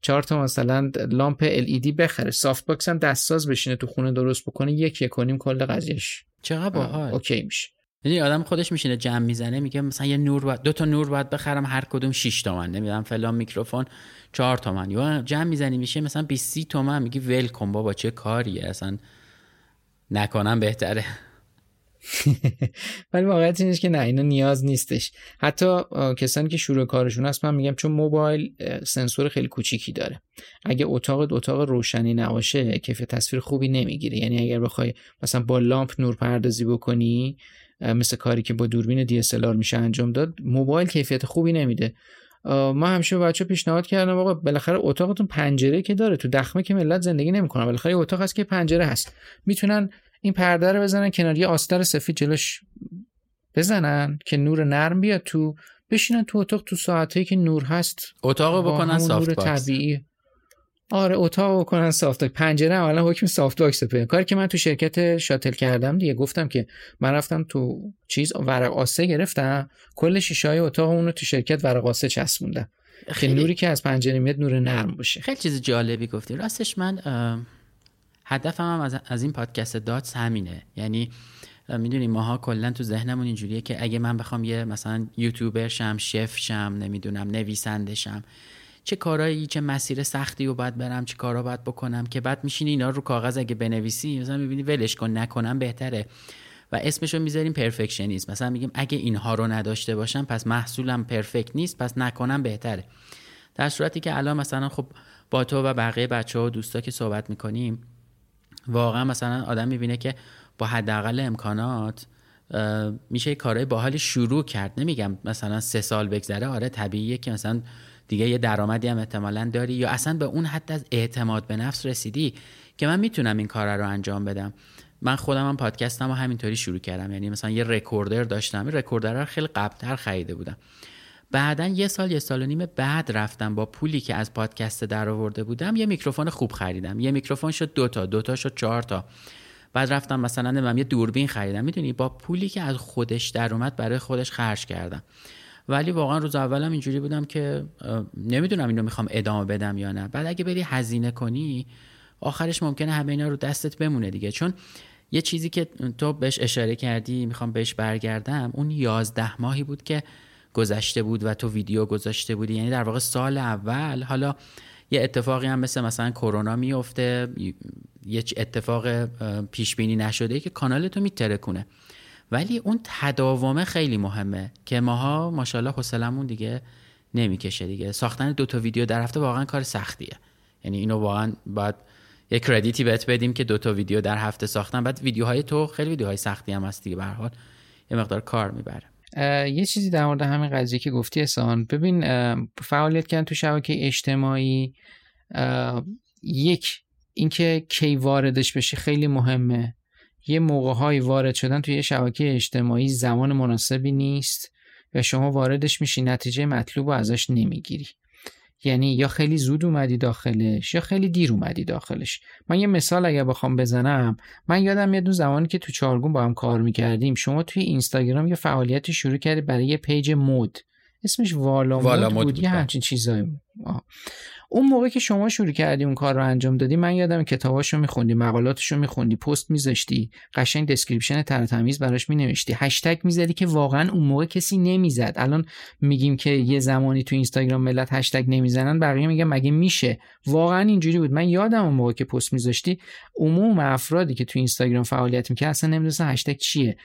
چهار تا مثلا لامپ ال ای دی بخره، سافت باکس هم دستساز بشینه تو خونه درست بکنه، یک یک و نیم کل قضیهش چقدر باحال اوکی میشه. یعنی آدم خودش میشینه جمع میزنه میگه مثلا یه نور باید دو تا نور باید بخرم هر کدوم شش تومن، نمیدونم فلان میکروفون چهار تومن، یا جمع میزنی میشه مثلا بیست سی تومن، میگی ولکم بابا چه کاریه، اصلا نکنم بهتره. ولی واقعیت اینه که نه اینا نیاز نیستش. حتی کسانی که شروع کارشون هست من میگم چون موبایل سنسور خیلی کوچیکی داره، اگه اتاقت اتاق روشنی نباشه کیفیت تصویر خوبی نمیگیره، یعنی اگر بخوای مثلا با لامپ نور پردازی بکنی مثل کاری که با دوربین دی اس ال آر میشه انجام داد، موبایل کیفیت خوبی نمیده. ما همیشه به بچه‌ها پیشنهاد کردم آقا بالاخره اتاقتون پنجره که داره، تو دخمه که ملت زندگی نمی‌کنه، بالاخره اتاق هست که پنجره هست، میتونن این پرده رو بزنن کنار، یه آستر سفید جلوش بزنن که نور نرم بیاد تو، بشینن تو اتاق تو ساعتایی که نور هست اتاقو بکنن سافت باکس طبیعی. آره اتاقو بکنن سافت باکس. پنجره اولا حکم سافت باکس پیدا. کاری که من تو شرکت شاتل کردم دیگه، گفتم که من رفتم تو چیز ورق آسه گرفتم، کل شیشه‌های اتاق اون رو تو شرکت ورق آسه چسبوندم خیلی... که نوری که از پنجره میاد نور نرم باشه. خیلی چیز جالبی گفتی. راستش من هدفم هم از, از این پادکست داتس همینه، یعنی میدونی ماها کلا تو ذهنمون اینجوریه که اگه من بخوام یه مثلا یوتیوبر شم، شف شم، نمیدونم نویسنده شم، چه کارایی، چه مسیر سختی رو باید برم، چه کارا باید بکنم، که بعد میشینی اینا رو کاغذ اگه بنویسی مثلا میبینی ولش کن، نکنم بهتره و اسمش رو میذاریم پرفکشنیسم. مثلا میگیم اگه اینها رو نداشته باشم پس محصولم پرفکت نیست، پس نکنم بهتره. در صورتی که الان مثلا خب با تو و بقیه بچه‌ها و دوستا که صحبت می‌کنیم واقعا مثلا آدم می‌بینه که با حداقل امکانات میشه کارهای باحالی شروع کرد. نمیگم مثلا سه سال بگذره، آره طبیعیه که مثلا دیگه یه درآمدی هم احتمالاً داری یا اصلا به اون حد از اعتماد به نفس رسیدی که من میتونم این کارا رو انجام بدم. من خودم هم پادکستم رو همینطوری شروع کردم، یعنی مثلا یه رکوردر داشتم، رکوردر رو خیلی قبل‌تر خریده بودم، بعداً یه سال یه سال و نیم بعد رفتم با پولی که از پادکست درآورده بودم یه میکروفون خوب خریدم، یه میکروفون شد دو تا، دو تا شد چهار تا، بعد رفتم مثلا من یه دوربین خریدم. میدونی با پولی که از خودش در اومد برای خودش خرج کردم. ولی واقعا روز اولم اینجوری بودم که نمیدونم اینو میخوام ادامه بدم یا نه. بعد اگه بری هزینه کنی آخرش ممکنه همه اینا رو دستت بمونه دیگه. چون یه چیزی که تو بهش اشاره کردی میخوام بهش برگردم، اون یازده ماهی بود که گذشته بود و تو ویدیو گذاشته بودی، یعنی در واقع سال اول. حالا یه اتفاقی هم مثل مثلا کرونا میفته، یه اتفاق پیش بینی نشده که کانال تو میترکونه، ولی اون تداومه خیلی مهمه که ماها ماشاءالله حوصلمون دیگه نمیکشه دیگه. ساختن دو تا ویدیو در هفته واقعا کار سختیه، یعنی اینو واقعا باید یه کردیتی بهت بدیم که دو تا ویدیو در هفته ساختن. بعد ویدیوهای تو خیلی ویدیوهای سختی هم هست دیگه، به هر حال یه مقدار کار میبره. یه چیزی در مورد همین قضیه که گفتی احسان، ببین فعالیت کردن تو شبکه اجتماعی، یک اینکه کی واردش بشی خیلی مهمه. یه موقع‌های وارد شدن توی یه شبکه اجتماعی زمان مناسبی نیست و شما واردش میشی نتیجه مطلوب رو ازش نمیگیری، یعنی یا خیلی زود اومدی داخلش یا خیلی دیر اومدی داخلش. من یه مثال اگه بخوام بزنم، من یادم میاد اون زمانی که تو چارگون با هم کار میکردیم، شما توی اینستاگرام یه فعالیتی شروع کردی برای یه پیج مود، اسمش والا, والا مود بود، یه همچین چیزایی. اون موقع که شما شروع کردی اون کار رو انجام دادی، من یادم کتاباشو میخوندی، مقالاتشو میخوندی، پست میذاشتی، قشنگ دسکریپشن تر تمیز براش مینوشتی، هشتگ میزدی که واقعا اون موقع کسی نمیزد. الان میگیم که یه زمانی تو اینستاگرام ملت هشتگ نمیزنن، بقیه میگن مگه میشه. واقعا اینجوری بود. من یادم اون موقع که پست میذاشتی، عموم افرادی که تو اینستاگرام فعالیت میکردن اصلا نمیدونستن هشتگ چیه.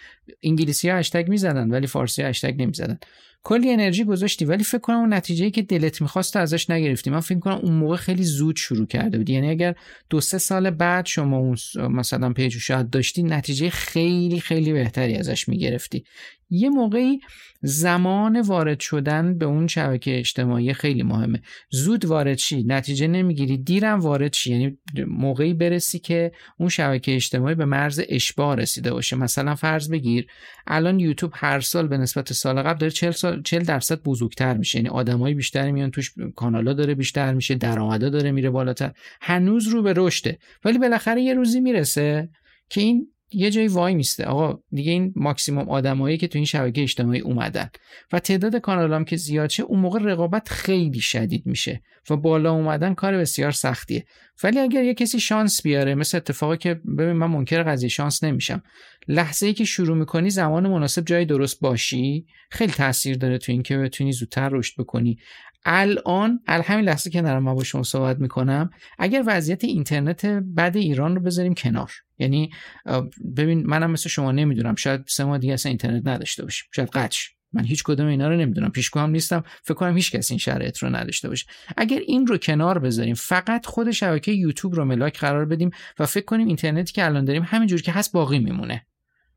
انگلیسی‌ها هشتگ میزدن ولی فارسی‌ها هشتگ نمیزدن. کلی انرژی گذاشتی ولی فکر کنم اون نتیجه‌ای که دلت می‌خواست ازش نگرفتی. من فکر کنم اون موقع خیلی زود شروع کرده بودی، یعنی اگر دو سه سال بعد شما اون مثلا پیجو شاید داشتی، نتیجه خیلی خیلی بهتری ازش می‌گرفتی. یه موقعی زمان وارد شدن به اون شبکه اجتماعی خیلی مهمه. زود وارد شی نتیجه نمیگیری، دیرم وارد شی یعنی موقعی برسی که اون شبکه اجتماعی به مرز اشباع رسیده باشه. مثلا فرض بگیر الان یوتیوب هر سال به نسبت سال قبل داره چهل درصد بزرگتر میشه، یعنی آدمای بیشتری میان توش، کانالا داره بیشتر میشه، درآمدا داره میره بالاتر، هنوز رو به رشده، ولی بالاخره یه روزی میرسه که این یه جایی وای میسته، آقا دیگه این ماکسیمم آدمایی که تو این شبکه اجتماعی اومدن و تعداد کانالام که زیاد شه، اون موقع رقابت خیلی شدید میشه و بالا اومدن کار بسیار سختیه. ولی اگر یه کسی شانس بیاره، مثل اتفاقی که ببین من منکر قضیه شانس نمیشم، لحظه‌ای که شروع میکنی زمان مناسب جای درست باشی خیلی تاثیر داره تو اینکه بتونی زودتر رشد بکنی. الان همین لحظه که دارم من با شما صحبت میکنم، اگر وضعیت اینترنت بد ایران رو بذاریم کنار، یعنی ببین منم مثل شما نمیدونم، شاید سه ماه دیگه اصلا اینترنت نداشته باشیم، شاید قطع، من هیچ کدوم اینا رو نمیدونم، پیشگو هم نیستم، فکر کنم هیچ کسی این شرایط رو نداشته باشه. اگر این رو کنار بذاریم، فقط خود شبکه یوتیوب رو ملاک قرار بدیم و فکر کنیم اینترنتی که الان داریم همینجوری که هست باقی میمونه،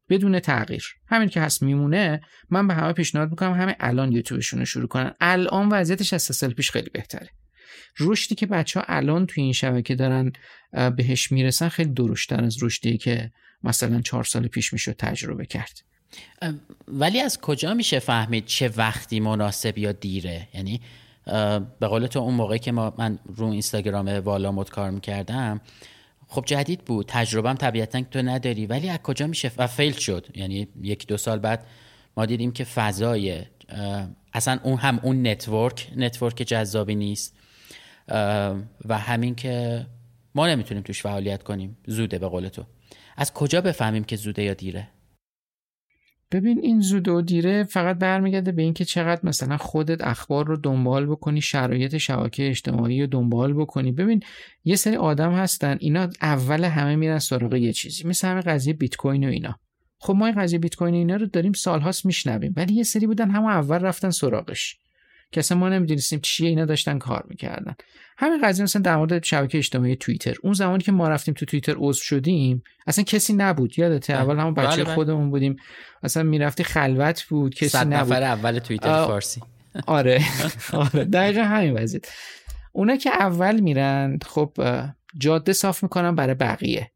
بدون تغییر. همین که هست میمونه. من به همه پیشنهاد میکنم همه الان یوتیوبشون رو شروع کنن. الان وضعیتش از سه سال پیش خیلی بهتره. رشدی که بچه ها الان توی این شبکه دارن بهش میرسن خیلی درشت‌تر از رشدی که مثلا چهار سال پیش میشد تجربه کرد. ولی از کجا میشه فهمید چه وقتی مناسب یا دیره؟ یعنی به قول تو اون موقع که ما من رو اینستاگرام والامود کار میکردم، خب جدید بود، تجربه هم طبیعتاً تو نداری، ولی از کجا میشه و فیل شد؟ یعنی یک دو سال بعد ما دیدیم که فضای اصلا اون هم اون نتورک نتورک جذابی نیست و همین که ما نمیتونیم توش فعالیت کنیم، زوده. به قول تو از کجا بفهمیم که زوده یا دیره؟ ببین، این زود و دیره فقط برمیگرده به اینکه چقدر مثلا خودت اخبار رو دنبال بکنی، شرایط شبکه اجتماعی رو دنبال بکنی. ببین یه سری آدم هستن اینا اول همه میرن سراغ یه چیزی، مثل همه قضیه بیت کوین و اینا. خب ما این قضیه بیت کوین و اینا رو داریم سالهاست میشنویم، ولی یه سری بودن همون اول رفتن سراغش که اصلا ما نمیدونستیم چیه، اینا داشتن کار میکردن. همین قضیه مثلا در مورد شبکه اجتماعی توییتر، اون زمانی که ما رفتیم تو توییتر عضو شدیم اصلا کسی نبود، یادته؟ اول همون بچه خودمون بودیم، اصلا میرفتی خلوت بود، کسی نبود، صد نفر اول توییتر فارسی. آره آره دقیقا همین وضعیت. اونا که اول میرن خب جاده صاف میکنن برای بقیه.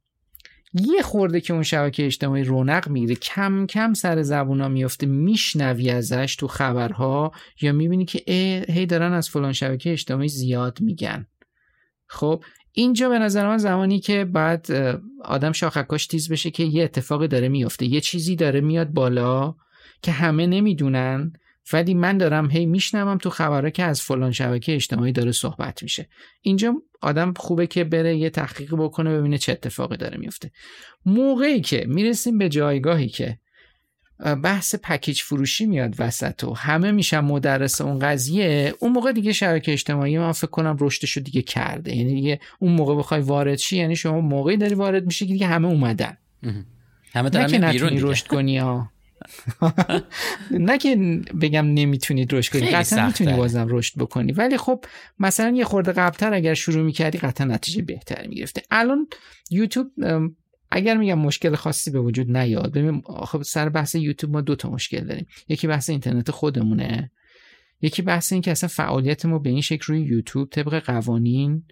یه خورده که اون شبکه اجتماعی رونق میگیره، کم کم سر زبونا میفته، میشنوی ازش تو خبرها یا میبینی که هی دارن از فلان شبکه اجتماعی زیاد میگن. خب اینجا به نظر من زمانی که بعد آدم شاخکاش تیز بشه که یه اتفاقی داره میفته، یه چیزی داره میاد بالا که همه نمیدونن، ولی من دارم هی میشنوم تو خبرها که از فلان شبکه اجتماعی داره صحبت میشه. اینجا آدم خوبه که بره یه تحقیق بکنه ببینه چه اتفاقی داره میفته. موقعی که میرسیم به جایگاهی که بحث پکیج فروشی میاد وسط و همه میشن مدرس اون قضیه، اون موقع دیگه شبکه اجتماعی من فکر کنم رشدشو دیگه کرده. یعنی دیگه اون موقع بخوای وارد شی، یعنی شما موقعی داری وارد میشی که دیگه همه اومدن، همه دارن بیرون رشد کنی ها. نه که بگم نمیتونی رشد کنی، قطعا میتونی بازم رشد بکنی، ولی خب مثلا یه خورده قبلتر اگر شروع میکردی قطعا نتیجه بهتری میگرفته. الان یوتیوب اگر میگم مشکل خاصی به وجود نیاد، ببین خب سر بحث یوتیوب ما دوتا مشکل داریم، یکی بحث اینترنت خودمونه، یکی بحث این که اصلا فعالیت ما به این شکل روی یوتیوب طبق قوانین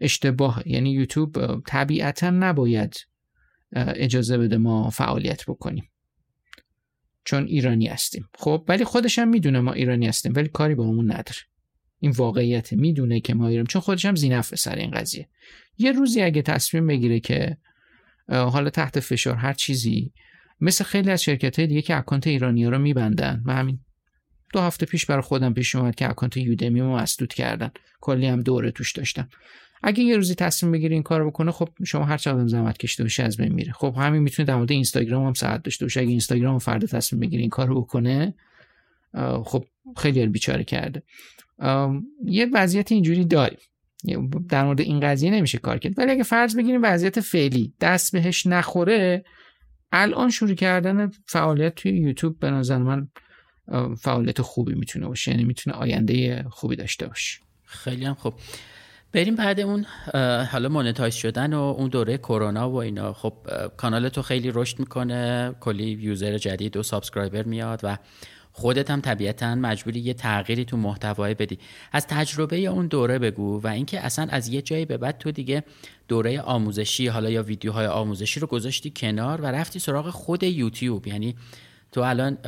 اشتباهه. یعنی یوتیوب طبیعتا نباید اجازه بده ما فعالیت بکنیم چون ایرانی هستیم. خب ولی خودش هم میدونه ما ایرانی هستیم، ولی کاری با همون نداره. این واقعیت، میدونه که ما ایرانیم چون خودش هم زینف سر این قضیه. یه روزی اگه تصمیم بگیره که حالا تحت فشار هر چیزی، مثل خیلی از شرکت‌های دیگه که اکانت ایرانی‌ها رو میبندن، من همین دو هفته پیش برای خودم پیش اومد که اکانت یودمی رو مسدود کردن، کلی هم دوره توش داشتم. اگه یه روزی تصمیم بگیری این کارو بکنه، خب شما هر چقدر زحمت کشیده باشی از بین میره. خب همین میتونه در مورد اینستاگرام هم ساعت داشته باشه، اگه اینستاگرام فردا تصمیم بگیری این کارو بکنه، خب خیلی بیچاره کرده. یه وضعیت اینجوری داریم، در مورد این قضیه نمیشه کار کرد. ولی اگه فرض بگیریم وضعیت فعلی دست بهش نخوره، الان شروع کردن فعالیت توی یوتیوب به نظر من فعالیت خوبی میتونه باشه، یعنی میتونه آینده خوبی داشته باشه. خیلی هم خوب. بریم بعد اون حالا مونتایز شدن و اون دوره کرونا و اینا. خب کانال تو خیلی رشد میکنه، کلی یوزر جدید و سابسکرایبر میاد و خودت هم طبیعتاً مجبوری یه تغییری تو محتوای بدی. از تجربه اون دوره بگو و اینکه اصلا از یه جایی به بعد تو دیگه دوره آموزشی حالا یا ویدیوهای آموزشی رو گذاشتی کنار و رفتی سراغ خود یوتیوب. یعنی تو الان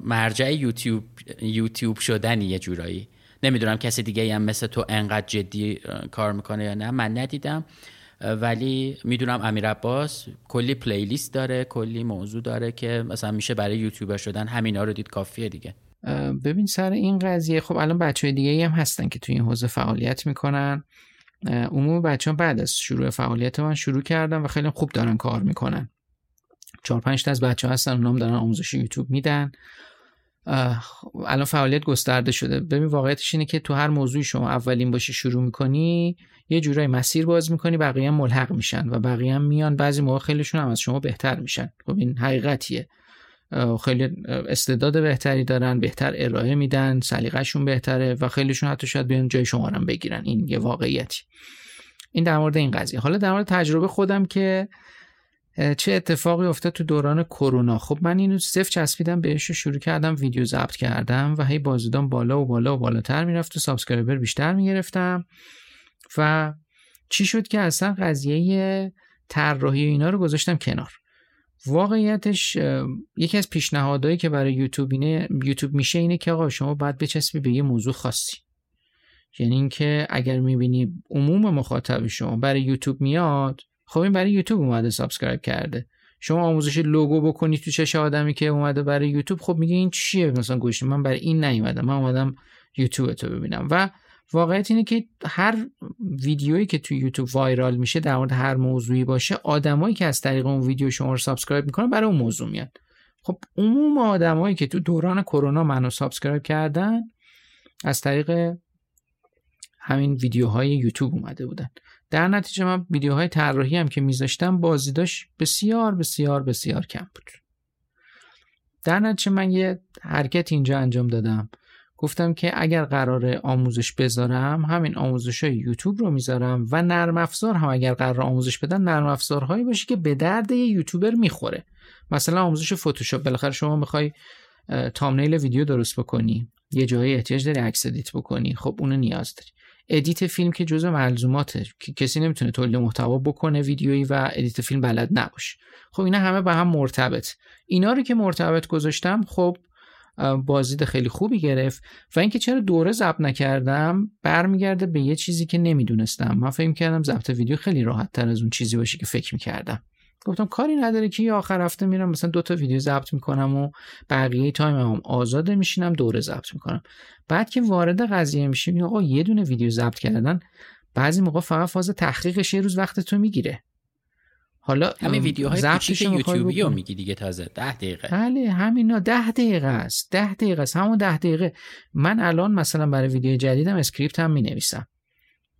مرجع یوتیوب یوتیوب شدنی یه جورایی. نمیدونم کسی دیگه هم مثل تو انقدر جدی کار میکنه یا نه، من ندیدم، ولی میدونم امیر عباس کلی پلیلیست داره، کلی موضوع داره که مثلا میشه برای یوتیوبر شدن همینا رو دید، کافیه دیگه. ببین سر این قضیه خب الان بچهای دیگه هم هستن که تو این حوزه فعالیت میکنن. عموم بچه‌ها بعد از شروع فعالیت من شروع کردن و خیلی خوب دارن کار میکنن. چهار پنج تا از بچه‌ها هستن اونام دارن آموزش یوتیوب میدن. الان فعالیت گسترده شده. ببین واقعیتش اینه که تو هر موضوعی شما اولین باشی شروع میکنی، یه جورایی مسیر باز میکنی، بقیه هم ملحق میشن و بقیه هم میان، بعضی موقع خیلیشون هم از شما بهتر میشن. خب این حقیقتیه، خیلی استعداد بهتری دارن، بهتر ارائه میدن، سلیقه‌شون بهتره و خیلیشون حتی شاید بیان جای شما رو بگیرن. این یه واقعیتی. این در مورد این قضیه. حالا در مورد تجربه خودم که چه اتفاقی افتاد تو دوران کرونا. خب من اینو صفر چسبیدم بهش و شروع کردم ویدیو ضبط کردم و هی بازدیدام بالا و بالا و بالاتر میرفت و سابسکرایبر بیشتر میگرفتم و چی شد که اصلا قضیه طراحی اینا رو گذاشتم کنار. واقعیتش یکی از پیشنهادایی که برای یوتیوب اینه، یوتیوب میشه اینه که آقا شما باید بچسبی به یه موضوع خاصی، یعنی اینکه اگر میبینی عموم مخاطب شما برای یوتیوب میاد، خب این برای یوتیوب اومده سابسکرایب کرده. شما آموزش لوگو بکنی تو چش آدمی که اومده برای یوتیوب، خب میگه این چیه مثلا گوشت، من برای این نیومدم، من اومدم یوتیوب تو ببینم. و واقعیت اینه که هر ویدیویی که تو یوتیوب وایرال میشه در مورد هر موضوعی باشه، آدمایی که از طریق اون ویدیو شما رو سابسکرایب میکنن برای اون موضوع میاد. خب عموم آدمایی که تو دوران کرونا منو سابسکرایب کردن از طریق همین ویدیوهای یوتیوب اومده بودن. در نتیجه من ویدیوهای طراحی هم که میذاشتم بازدیداش بسیار بسیار بسیار کم بود. در نتیجه من یه حرکت اینجا انجام دادم، گفتم که اگر قراره آموزش بذارم، همین آموزش‌های یوتیوب رو میذارم و نرم افزار هم اگر قراره آموزش بدن، نرم افزارهایی باشه که به درد یه یوتیوبر میخوره. مثلا آموزش فتوشاپ، بالاخره شما میخوای تامنیل ویدیو درست بکنی، یه جایی احتیاج داری عکس ادیت بکنی، خب اون نیاز داری. ادیت فیلم که جزء ملزوماته، که کسی نمیتونه تولید محتوا بکنه ویدیویی و ادیت فیلم بلد نباشه. خب اینا همه با هم مرتبط. اینا رو که مرتبط گذاشتم، خب بازدید خیلی خوبی گرفت. و اینکه چرا دوره ضبط نکردم برمیگرده به یه چیزی که نمیدونستم. من فکر کردم ضبط ویدیو خیلی راحت تر از اون چیزی باشه که فکر میکردم. گفتم کاری نداره که آخر هفته میرم مثلا دو تا ویدیو ضبط میکنم و بقیه تایمم آزاده میشینم دوره ضبط میکنم. بعد که وارد قضیه میشیم، آقا یه دونه ویدیو ضبط کردن بعضی موقع فقط فاز تحقیقش یه روز وقت تو میگیره. حالا همین ویدیوهای کوچیک یوتیوبیو میگی دیگه، تازه ده دقیقه. بله همینا ده دقیقه است. ده دقیقه است. همون ده دقیقه. من الان مثلا برای ویدیو جدیدم اسکریپت هم مینویسم.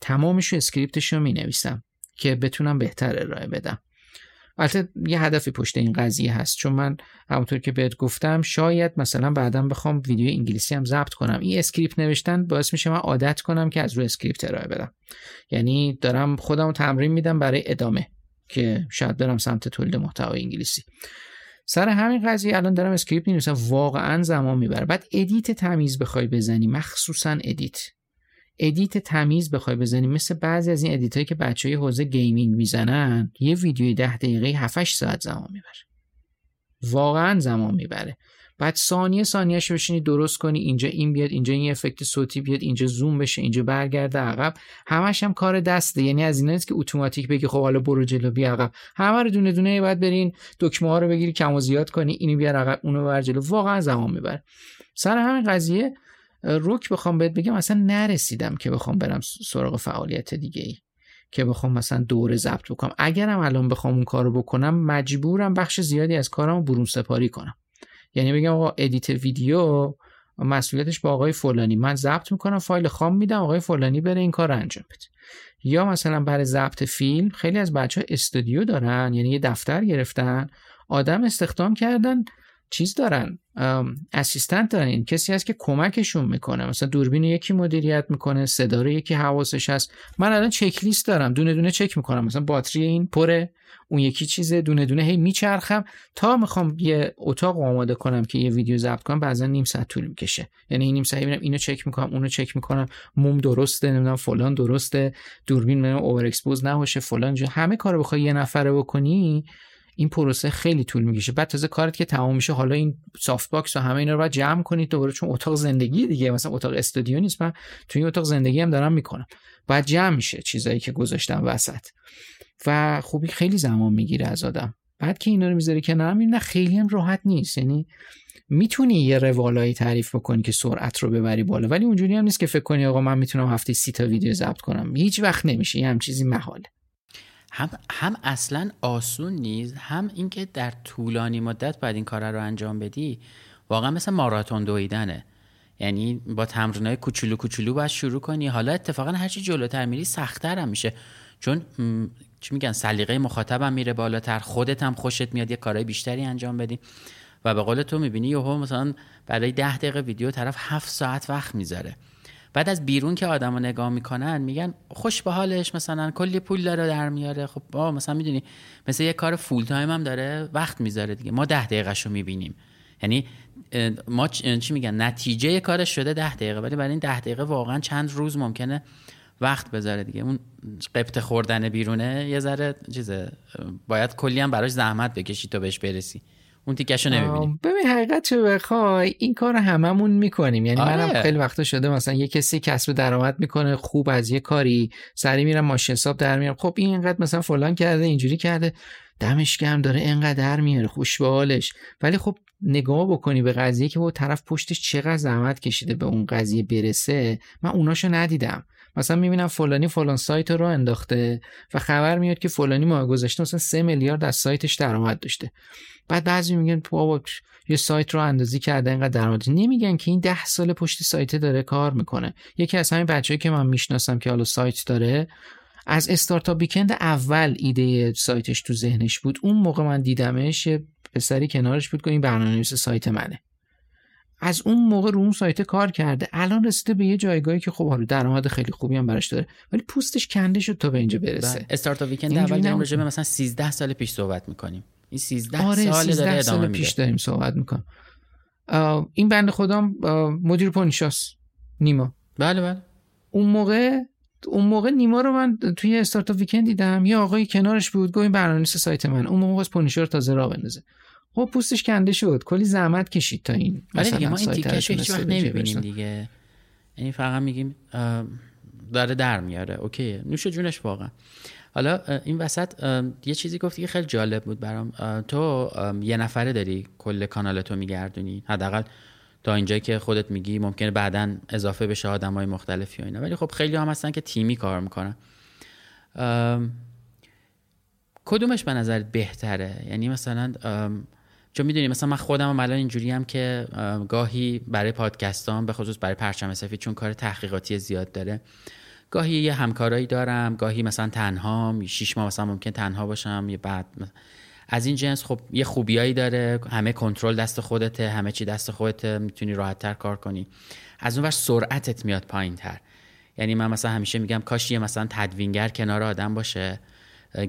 تمامش اسکریپتش رو مینویسم که بتونم بهتر ارائه بدم. البته یه هدفی پشت این قضیه هست، چون من همونطور که بهت گفتم شاید مثلا بعداً بخوام ویدیو انگلیسی هم ضبط کنم. این اسکریپت نوشتن باعث میشه من عادت کنم که از روی اسکریپت ارائه بدم. یعنی دارم خودمو تمرین میدم برای ادامه که شاید برم سمت تولید محتوای انگلیسی. سر همین قضیه الان دارم اسکریپت می‌نویسم، واقعاً زمان میبره. بعد ادیت تمیز بخوای بزنی، مخصوصاً ادیت ادیت تمیز بخوای بزنی، مثل بعضی از این ادیتایی که بچهای حوزه گیمینگ میزنن، یه ویدیوی ده دقیقه هفت هشت ساعت زمان میبره. واقعاً زمان میبره. بعد ثانیه ثانیه‌اش بشینی درست کنی، اینجا این بیاد، اینجا این افکت صوتی بیاد، اینجا زوم بشه، اینجا برگرده عقب، همش هم کار دسته. یعنی از اینا نیست که اتوماتیک بگی خب حالا برو جلو بیا عقب. همه رو دونه دونه باید برین دکمه ها رو بگیری، کم و زیاد کنی، اینو بیار عقب، اونو بر جلو. واقعا زمان میبره. سر همین قضیه رک بخوام بهت بگم اصلا نرسیدم که بخوام برم سراغ فعالیت دیگه‌ای که بخوام مثلا دوره ضبط بکنم. اگرم الان بخوام اون کارو بکنم، مجبورم بخش زیادی از کارمو برون سپاری کنم. یعنی بگم آقا ادیت ویدیو مسئولیتش با آقای فلانی، من ضبط میکنم فایل خام میدم آقای فلانی بره این کار انجام بده. یا مثلا برای ضبط فیلم خیلی از بچه‌ها استودیو دارن، یعنی یه دفتر گرفتن، آدم استخدام کردن، چیز دارن، اسیستنت دارن، این کسی هست که کمکشون میکنه. مثلا دوربین یکی مدیریت میکنه، صدا رو یکی حواسش هست. من الان چک لیست دارم، دونه دونه چک میکنم، مثلا باتری این پره، اون یکی چیزه، دونه دونه هی میچرخم تا میخوام یه اتاق آماده کنم که یه ویدیو ضبط کنم. بعضا نیم ساعت طول میکشه، یعنی این نیم ساعت میبینم اینو چک میکنم، اونو چک میکنم، موم درسته، نمیدونم فلان درسته، دوربین من اور اکسپوز نباشه، فلان جا. همه کارو بخوای یه نفره بکنی، این پروسه خیلی طول می‌کشه. بعد تازه کارت که تمام میشه، حالا این سافت باکس و همه اینا رو بعد جمع کنید دوباره، چون اتاق زندگی دیگه، مثلا اتاق استودیو نیست، من توی اتاق زندگی هم دارم میکنم، بعد جمع میشه چیزایی که گذاشتم وسط. و خوبی خیلی زمان میگیره از آدم. بعد که اینا رو میذاری که نه، نه خیلی هم راحت نیست. یعنی میتونی یه روالایی تعریف بکنی که سرعت رو ببری بالا، ولی اونجوری هم نیست که فکر کنی آقا من میتونم هفته سی تا ویدیو ضبط کنم. هیچ وقت نمیشه، همین چیزی محاله. هم هم اصلا آسون نیست، هم اینکه در طولانی مدت بعد این کارا رو انجام بدی واقعا مثل ماراتون دویدنه. یعنی با تمرینای کوچولو کوچولو باید شروع کنی. حالا اتفاقا هرچی جلوتر میری سخت‌تر هم میشه، چون چی میگن، سلیقه مخاطبم میره بالاتر، خودت هم خوشت میاد یه کارهای بیشتری انجام بدی. و به قول تو میبینی یهو مثلا برای ده دقیقه ویدیو طرف هفت ساعت وقت میذاره. بعد از بیرون که آدمو نگاه میکنن میگن خوش به حالش، مثلا کلی پول داره در میاره. خب با مثلا میدونی مثلا یه کار فول تایم هم داره، وقت میذاره دیگه. ما ده دقیقهشو میبینیم، یعنی ما چی میگن نتیجه کارش شده ده دقیقه، ولی برای این ده دقیقه واقعا چند روز ممکنه وقت بذاره دیگه. اون قبطه خوردن بیرونه یه ذره چیزه، باید کلی هم براش زحمت بکشی تا بهش برسی. اون تیکشو نمیبینیم. ببین حقیقتش بخوای این کار هممون میکنیم، یعنی آره. منم خیلی وقتا شده مثلا یه کسی کسب درآمد میکنه خوب از یه کاری، سری میرم ماشین حساب در میارم، خب این اینقدر مثلا فلان کرده اینجوری کرده دمش گرم داره اینقدر میاره خوش به حالش، ولی خب نگاه بکنی به قضیه که با طرف پشتش چقدر زحمت کشیده به اون قضیه برسه. من اوناشو ندیدم. مثلا میبینم فلانی فلان سایت رو انداخته و خبر میاد که فلانی ماه گذشته مثلا سه میلیارد از سایتش درآمد داشته، بعد بعضی میگن بابا یه سایت رو اندازی کرده اینقدر درآمد، نمیگن که این ده سال پشت سایت داره کار میکنه. یکی از همین بچه‌ای که من میشناسم که حالا سایت داره، از استارتاپ بیکند اول ایده سایتش تو ذهنش بود. اون موقع من دیدمش پسری کنارش بود که این برنامه‌نویس سایت منه، از اون موقع رو اون سایت کار کرده، الان رسیده به یه جایگاهی که خب درآمد خیلی خوبی هم براش داره، ولی پوستش کنده شد تا به اینجا برسه. استارتاپ ویکند اول در رابطه مثلا سیزده سال پیش صحبت می‌کنیم. این سیزده آره، سال داره ادامه میده. پیش داریم صحبت می‌کنم. این بنده خدام مدیر پونیشاس نیما. بله بله. اون موقع اون موقع نیما رو من توی استارتاپ ویکند دیدم، یه آقایی کنارش بود گفت این برنامه‌نویس سایت من. اون موقع از پونیشور تازه راه بندازه. خب پوستش کنده شد، کلی زحمت کشید تا این. ولی دیگه ما این تیکش هیچ وقت نمیبینیم دیگه، یعنی فقط میگیم داره در میاره، اوکی نوش جونش واقعا. حالا این وسط یه چیزی گفتی که خیلی جالب بود برام. تو یه نفره داری کل کانالتو میگردونی، حداقل تا اینجایی که خودت میگی، ممکنه بعداً اضافه بشه آدمای مختلفی و اینا، ولی خب خیلی هم هستن که تیمی کار میکنن. کدومش به نظرت بهتره؟ یعنی مثلا چون میدونی مثلا من خودم الان اینجوری هم که گاهی برای پادکستام به خصوص برای پرچم سفید چون کار تحقیقاتی زیاد داره، گاهی یه همکارایی دارم، گاهی مثلا تنهام، شش ماه مثلا ممکن تنها باشم، یه بعد از این جنس. خب یه خوبیایی داره، همه کنترل دست خودته، همه چی دست خودته، میتونی راحت‌تر کار کنی. از اون ور سرعتت میاد پایین‌تر. یعنی من مثلا همیشه میگم کاش یه مثلا تدوینگر کنار آدم باشه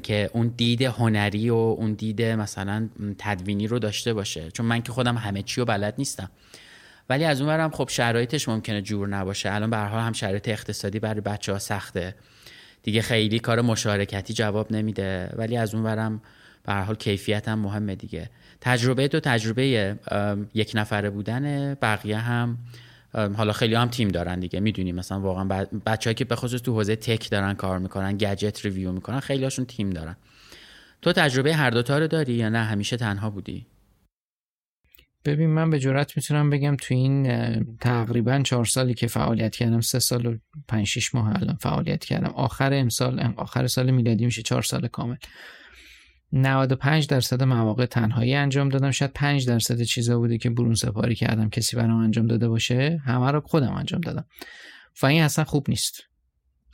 که اون دید هنری و اون دید مثلا تدوینی رو داشته باشه، چون من که خودم همه چی رو بلد نیستم. ولی از اون برم خب شرایطش ممکنه جور نباشه. الان به هر حال هم شرایط اقتصادی برای بچه‌ها سخته دیگه، خیلی کار مشارکتی جواب نمیده، ولی از اون برم به هر حال کیفیت هم مهمه دیگه. تجربه تو تجربه یک نفره بودن، بقیه هم حالا خیلی هم تیم دارن دیگه، میدونی مثلا واقعا بچه‌ای که به خصوص تو حوزه تک دارن کار میکنن، گجت ریویو میکنن، خیلی هاشون تیم دارن. تو تجربه هر دوتا رو داری یا نه همیشه تنها بودی؟ ببین من به جرئت میتونم بگم تو این تقریبا چهار سالی که فعالیت کردم، سه سال و پنج شش ماه الان فعالیت کردم، آخر امسال آخر سال میلادی میشه چهار سال کامل، نود و پنج درصد مواقع تنهایی انجام دادم. شاید پنج درصد چیزا بوده که برون سپاری کردم کسی برام انجام داده باشه، همه رو خودم انجام دادم و این اصلا خوب نیست،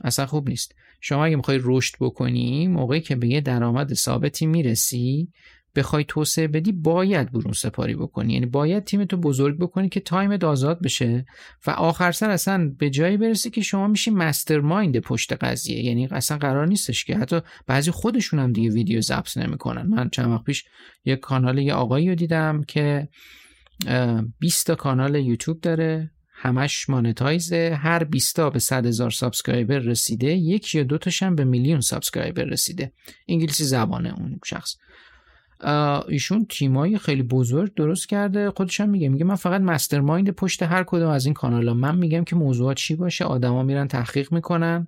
اصلا خوب نیست. شما اگه میخوای رشد بکنی، موقعی که به یه درآمد ثابتی میرسی بخوای توسعه بدی، باید برون سپاری بکنی، یعنی باید تیمتو بزرگ بکنی که تایمت آزاد بشه و آخر سر اصلا به جایی برسی که شما میشی مسترمایند پشت قضیه. یعنی اصلا قرار نیستش که حتی بعضی خودشون هم دیگه ویدیو ضبط نمیکنن. من چند وقت پیش یه کانال یه آقایی رو دیدم که بیست تا کانال یوتیوب داره، همش مانتایزه، هر بیست تا به صد هزار سابسکرایبر رسیده، یک یا دو تاش هم به میلیون سابسکرایبر رسیده. انگلیسی زبانه اون شخص. ایشون تیمای خیلی بزرگ درست کرده، خودش هم میگه، میگه من فقط مسترمایند پشت هر کدوم از این کانالا، من میگم که موضوع چی باشه، آدما میرن تحقیق میکنن،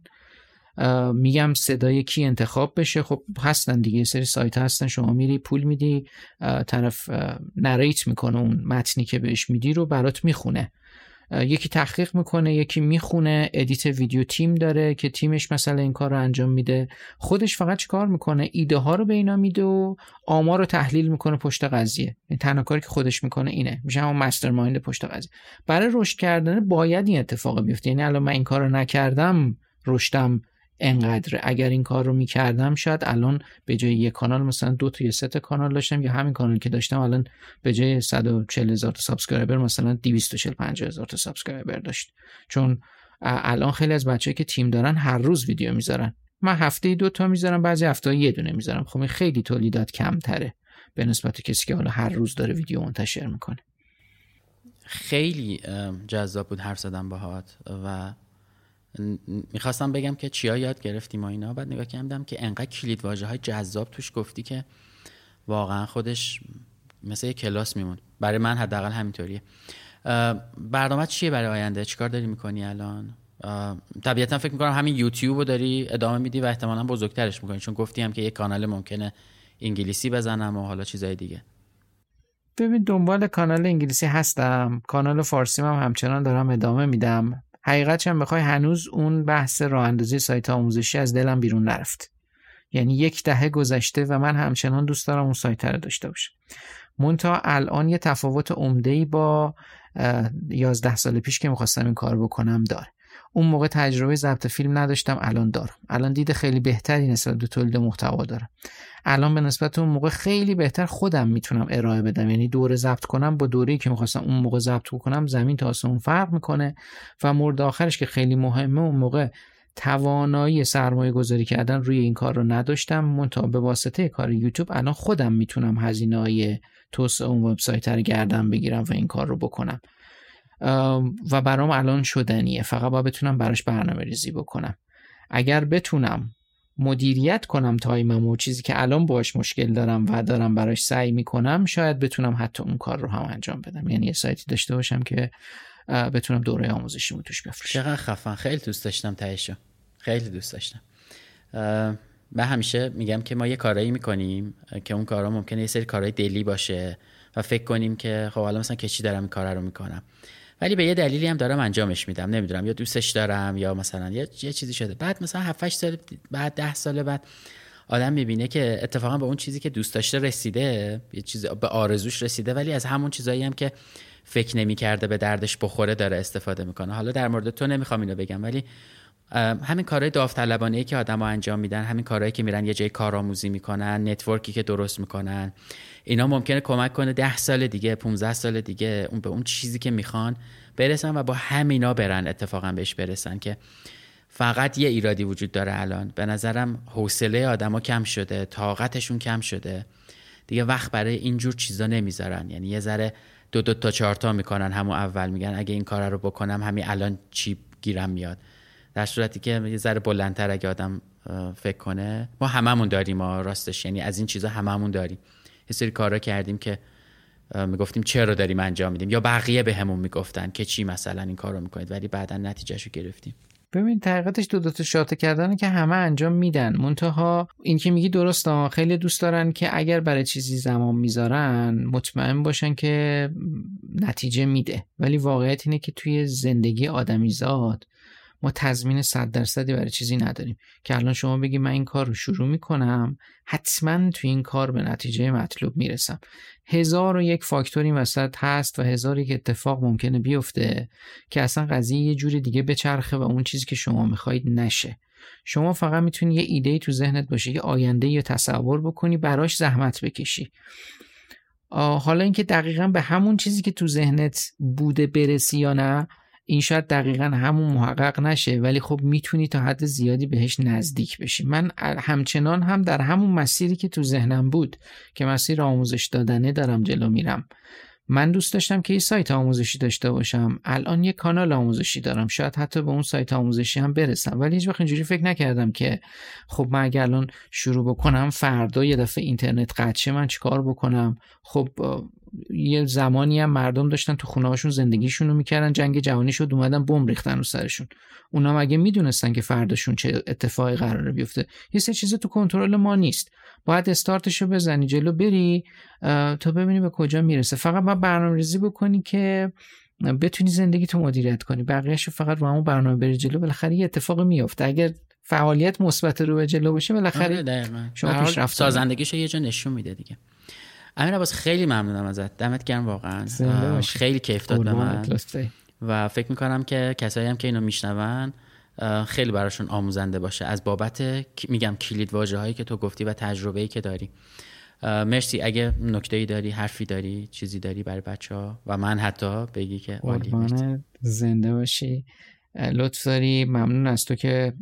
میگم صدای کی انتخاب بشه. خب هستن دیگه سری سایت هستن شما میری پول میدی، طرف نریت میکنه اون متنی که بهش میدی رو برات میخونه، یکی تحقیق میکنه، یکی میخونه، ادیت ویدیو تیم داره که تیمش مثلا این کار رو انجام میده، خودش فقط چیکار میکنه، ایده ها رو به اینا میده و آمار رو تحلیل میکنه پشت قضیه. این تنها کاری که خودش میکنه اینه، میشه همون مسترمایند پشت قضیه. برای رشد کردن باید این اتفاق بیفته، یعنی الان من این کار رو نکردم رشدم انقدره، اگر این کار رو میکردم شاید الان به جای یک کانال مثلا دو تا یا سه تا کانال داشتم، یا همین کانالی که داشتم الان به جای صد و چهل هزار تا سابسکرایبر مثلا دویست و چهل و پنج هزار تا سابسکرایبر داشت، چون الان خیلی از بچه‌ای که تیم دارن هر روز ویدیو میذارن. من هفته دو تا میذارم، بعضی هفته یه دونه میذارم. خب این خیلی تولیدات کمتره به نسبت کسی که حالا هر روز داره ویدیو منتشر میکنه. خیلی جذاب بود حرف زدن باهات و میخواستم بگم که چیا یاد گرفتیم و اینا، بعد نگاه کردم که انقدر کلید واژه‌های جذاب توش گفتی که واقعا خودش مثل یه کلاس میمون. برای من حداقل همینطوریه. برنامه‌ت چیه برای آینده؟ چیکار داری میکنی الان؟ طبیعتا فکر میکنم همین یوتیوب رو داری ادامه میدی و احتمالاً بزرگترش میکنی، چون گفتی هم که یه کانال ممکنه انگلیسی بزنم و حالا چیزای دیگه. ببین، دنبال کانال انگلیسی هستم، کانال فارسی هم همچنان دارم ادامه میدم. حقیقتش هم بخوای هنوز اون بحث راه اندازی سایت آموزشی از دلم بیرون نرفت. یعنی یک دهه گذشته و من همچنان دوست دارم اون سایت رو داشته باشم. منتها الان یه تفاوت عمده‌ای با یازده سال پیش که می‌خواستم این کار بکنم داره. اون موقع تجربه ضبط فیلم نداشتم، الان دارم. الان دید خیلی بهتری نسبت به تولید محتوا دارم. الان به نسبت اون موقع خیلی بهتر خودم میتونم ارائه بدم. یعنی دوره ضبط کنم با دوره‌ای که می‌خواستم اون موقع ضبط کنم زمین تا آسمون فرق می‌کنه. و مورد آخرش که خیلی مهمه، اون موقع توانایی سرمایه گذاری کردن روی این کار رو نداشتم. منتها به واسطه کار یوتیوب الان خودم میتونم هزینه‌های توسعه اون وبسایت رو گردن بگیرم و این کار رو بکنم و برام الان شدنیه. فقط باید بتونم براش برنامه‌ریزی بکنم. اگر بتونم مدیریت کنم تایممو، چیزی که الان باهاش مشکل دارم و دارم براش سعی میکنم، شاید بتونم حتی اون کار رو هم انجام بدم. یعنی یه سایتی داشته باشم که بتونم دوره آموزشیمو توش بفروشم. چقدر خفن، خیلی دوست داشتم تهشو. خیلی دوست داشتم. من همیشه میگم که ما یه کارایی میکنیم که اون کارا ممکنه یه سری کارهای دلی باشه و فکر کنیم که خب حالا مثلا که چی دارم این کارا رو میکنم، ولی به یه دلیلی هم دارم انجامش میدم، نمیدونم یا دوستش دارم یا مثلا یه چیزی شده. بعد مثلا هفت هشت سال بعد، ده سال بعد آدم میبینه که اتفاقا به اون چیزی که دوست داشته رسیده، یه چیز به آرزوش رسیده، ولی از همون چیزایی هم که فکر نمیکرده به دردش بخوره داره استفاده میکنه. حالا در مورد تو نمیخوام اینو بگم، ولی همین کارهای داوطلبانه‌ای که آدم‌ها انجام میدن، همین کارهایی که میرن یه جای کارآموزی میکنن، نتورکی که درست میکنن، اینا ممکنه کمک کنه ده سال دیگه، پانزده سال دیگه اون به اون چیزی که میخوان برسن و با همینا برن اتفاقا بهش برسن. که فقط یه ایرادی وجود داره الان، به نظرم حوصله آدم‌ها کم شده، طاقتشون کم شده دیگه، وقت برای اینجور چیزا نمیذارن. یعنی یه ذره دو دو تا چهار تا میکنن، همون اول میگن اگه این کارا رو بکنم همین الان چی گیرم میاد، در صورتی که یه ذره بلندتر اگه آدم فکر کنه. ما هممون داریم ما راستش، یعنی از این چیزا هممون داریم. یه سری کارا کردیم که میگفتیم چرا داریم انجام میدیم، یا بقیه بهمون میگفتن که چی مثلا این کارو میکنید، ولی بعداً نتیجهشو گرفتیم. ببین حقیقتش دو دو تا شاته کردنه که همه انجام میدن، منتها این که میگی درسته، خیلی دوست دارن که اگر برای چیزی زمان میذارن مطمئن باشن که نتیجه میده، ولی واقعیت اینه که توی زندگی آدمیزاد ما تضمین صد درصدی برای چیزی نداریم که الان شما بگی من این کار رو شروع میکنم حتما توی این کار به نتیجه مطلوب میرسم. هزار و یک فاکتور این وسط هست و هزار و یک اتفاق ممکنه بیفته که اصلا قضیه یه جوری دیگه بچرخه و اون چیزی که شما میخواید نشه. شما فقط میتونی یه ایدهی تو ذهنت باشه، یه آینده یا تصور بکنی، براش زحمت بکشی. حالا اینکه دقیقاً به همون چیزی که تو ذهنت بوده برسی یا نه، این شاید دقیقاً همون محقق نشه، ولی خب میتونی تا حد زیادی بهش نزدیک بشی. من همچنان هم در همون مسیری که تو ذهنم بود که مسیر آموزش دادنه دارم جلو میرم. من دوست داشتم که یه سایت آموزشی داشته باشم، الان یه کانال آموزشی دارم، شاید حتی به اون سایت آموزشی هم برسم، ولی هیچ وقت اینجوری فکر نکردم که خب من اگه الان شروع بکنم فردا یه دفعه اینترنت قطع شه من چیکار بکنم. خب یه زمانی هم مردم داشتن تو خونه‌هاشون زندگیشون رو می‌کردن، جنگ جهانی شد، اومدن بمب ریختن رو سرشون. اونا هم اگه می‌دونستن که فرداشون چه اتفاقی قراره بیفته. یه سری چیزا تو کنترل ما نیست. باید استارتشو بزنی، جلو بری تا ببینی به کجا میرسه. فقط باید برنامه‌ریزی بکنی که بتونی زندگیتو مدیریت کنی. بقیه‌اشو فقط رو همون برنامه بری جلو، بالاخره یه اتفاقی میفته. اگر فعالیت مثبت رو به جلو بشه، بالاخره شما پیشرفت سازندگیشو یه جا نشون میده دیگه. امیر عباس، خیلی ممنونم ازت، دمت گرم واقعا، خیلی کیف داد به من و فکر میکنم که کسایی هم که اینو میشنون خیلی براشون آموزنده باشه از بابت میگم کلید واژه هایی که تو گفتی و تجربه‌ای که داری. مرسی. اگه نکته‌ای داری، حرفی داری، چیزی داری برای بچه‌ها و من حتی بگی که عالی. زنده باشی. لطف داری، ممنون از تو که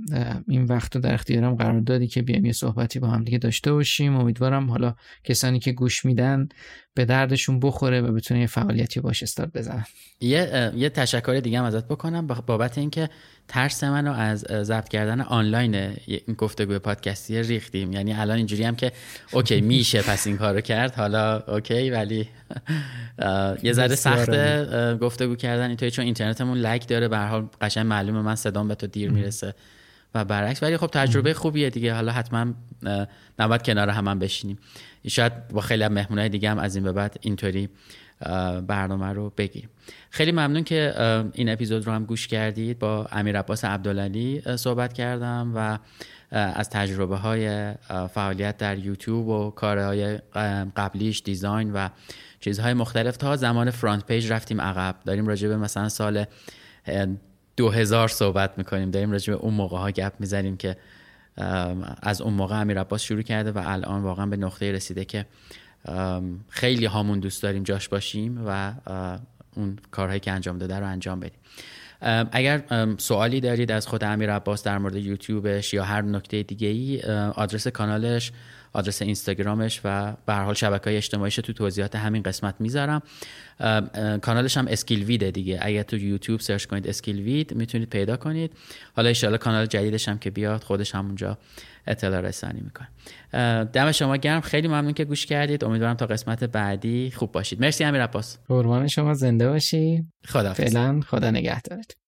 این وقت رو در اختیارم قرار دادی که بیایم یه صحبتی با هم دیگه داشته باشیم. امیدوارم حالا کسانی که گوش میدن به دردشون بخوره و بتونه یه فعالیتی باش استارت بزنن. یه یه تشکر دیگه هم ازت بکنم بابت اینکه ترس منو از ضبط کردن آنلاین این گفتگو پادکستی ریختیم. یعنی الان اینجوری هم که اوکی میشه پس این کارو کرد، حالا اوکی، ولی یه ذره سخته گفتگو کردن اینطوری، چون اینترنتمون لگ داره. به هر حال قشنگ معلومه من صدام به تو دیر میرسه و برعکس، ولی خب تجربه خوبیه دیگه. حالا حتما نباید کنار هم هم بشینیم، شاید با خیلی مهمونای دیگه هم از این به بعد اینطوری برنامه رو بگیریم. خیلی ممنون که این اپیزود رو هم گوش کردید. با امیر عباس عبدالعلی صحبت کردم و از تجربه های فعالیت در یوتیوب و کارهای قبلیش، دیزاین و چیزهای مختلف تا زمان فرانت پیج رفتیم عقب. داریم راجع به مثلا سال دو هزار صحبت میکنیم، داریم راجع به اون موقع ها گپ میزنیم که از اون موقع امیر عباس شروع کرده و الان واقعا به نقطه رسیده که خیلی هامون دوست داریم جاش باشیم و اون کارهایی که انجام داده رو انجام بدیم. اگر سوالی دارید از خود امیر عباس در مورد یوتیوبش یا هر نکته دیگه ای، آدرس کانالش، آدرس اینستاگرامش و به هر حال شبکه‌های اجتماعیش تو توضیحات همین قسمت میذارم. کانالش هم اسکیلویده دیگه، اگر تو یوتیوب سرچ کنید اسکیلوید میتونید پیدا کنید. حالا ان شاءالله کانال جدیدش هم که بیاد خودش همونجا اطلاع رسانی میکنه. دم شما گرم، خیلی ممنون که گوش کردید. امیدوارم تا قسمت بعدی خوب باشید. مرسی امیر عباس. قربان شما، زنده باشی. خداحافظ. فعلا خدا نگهدارت.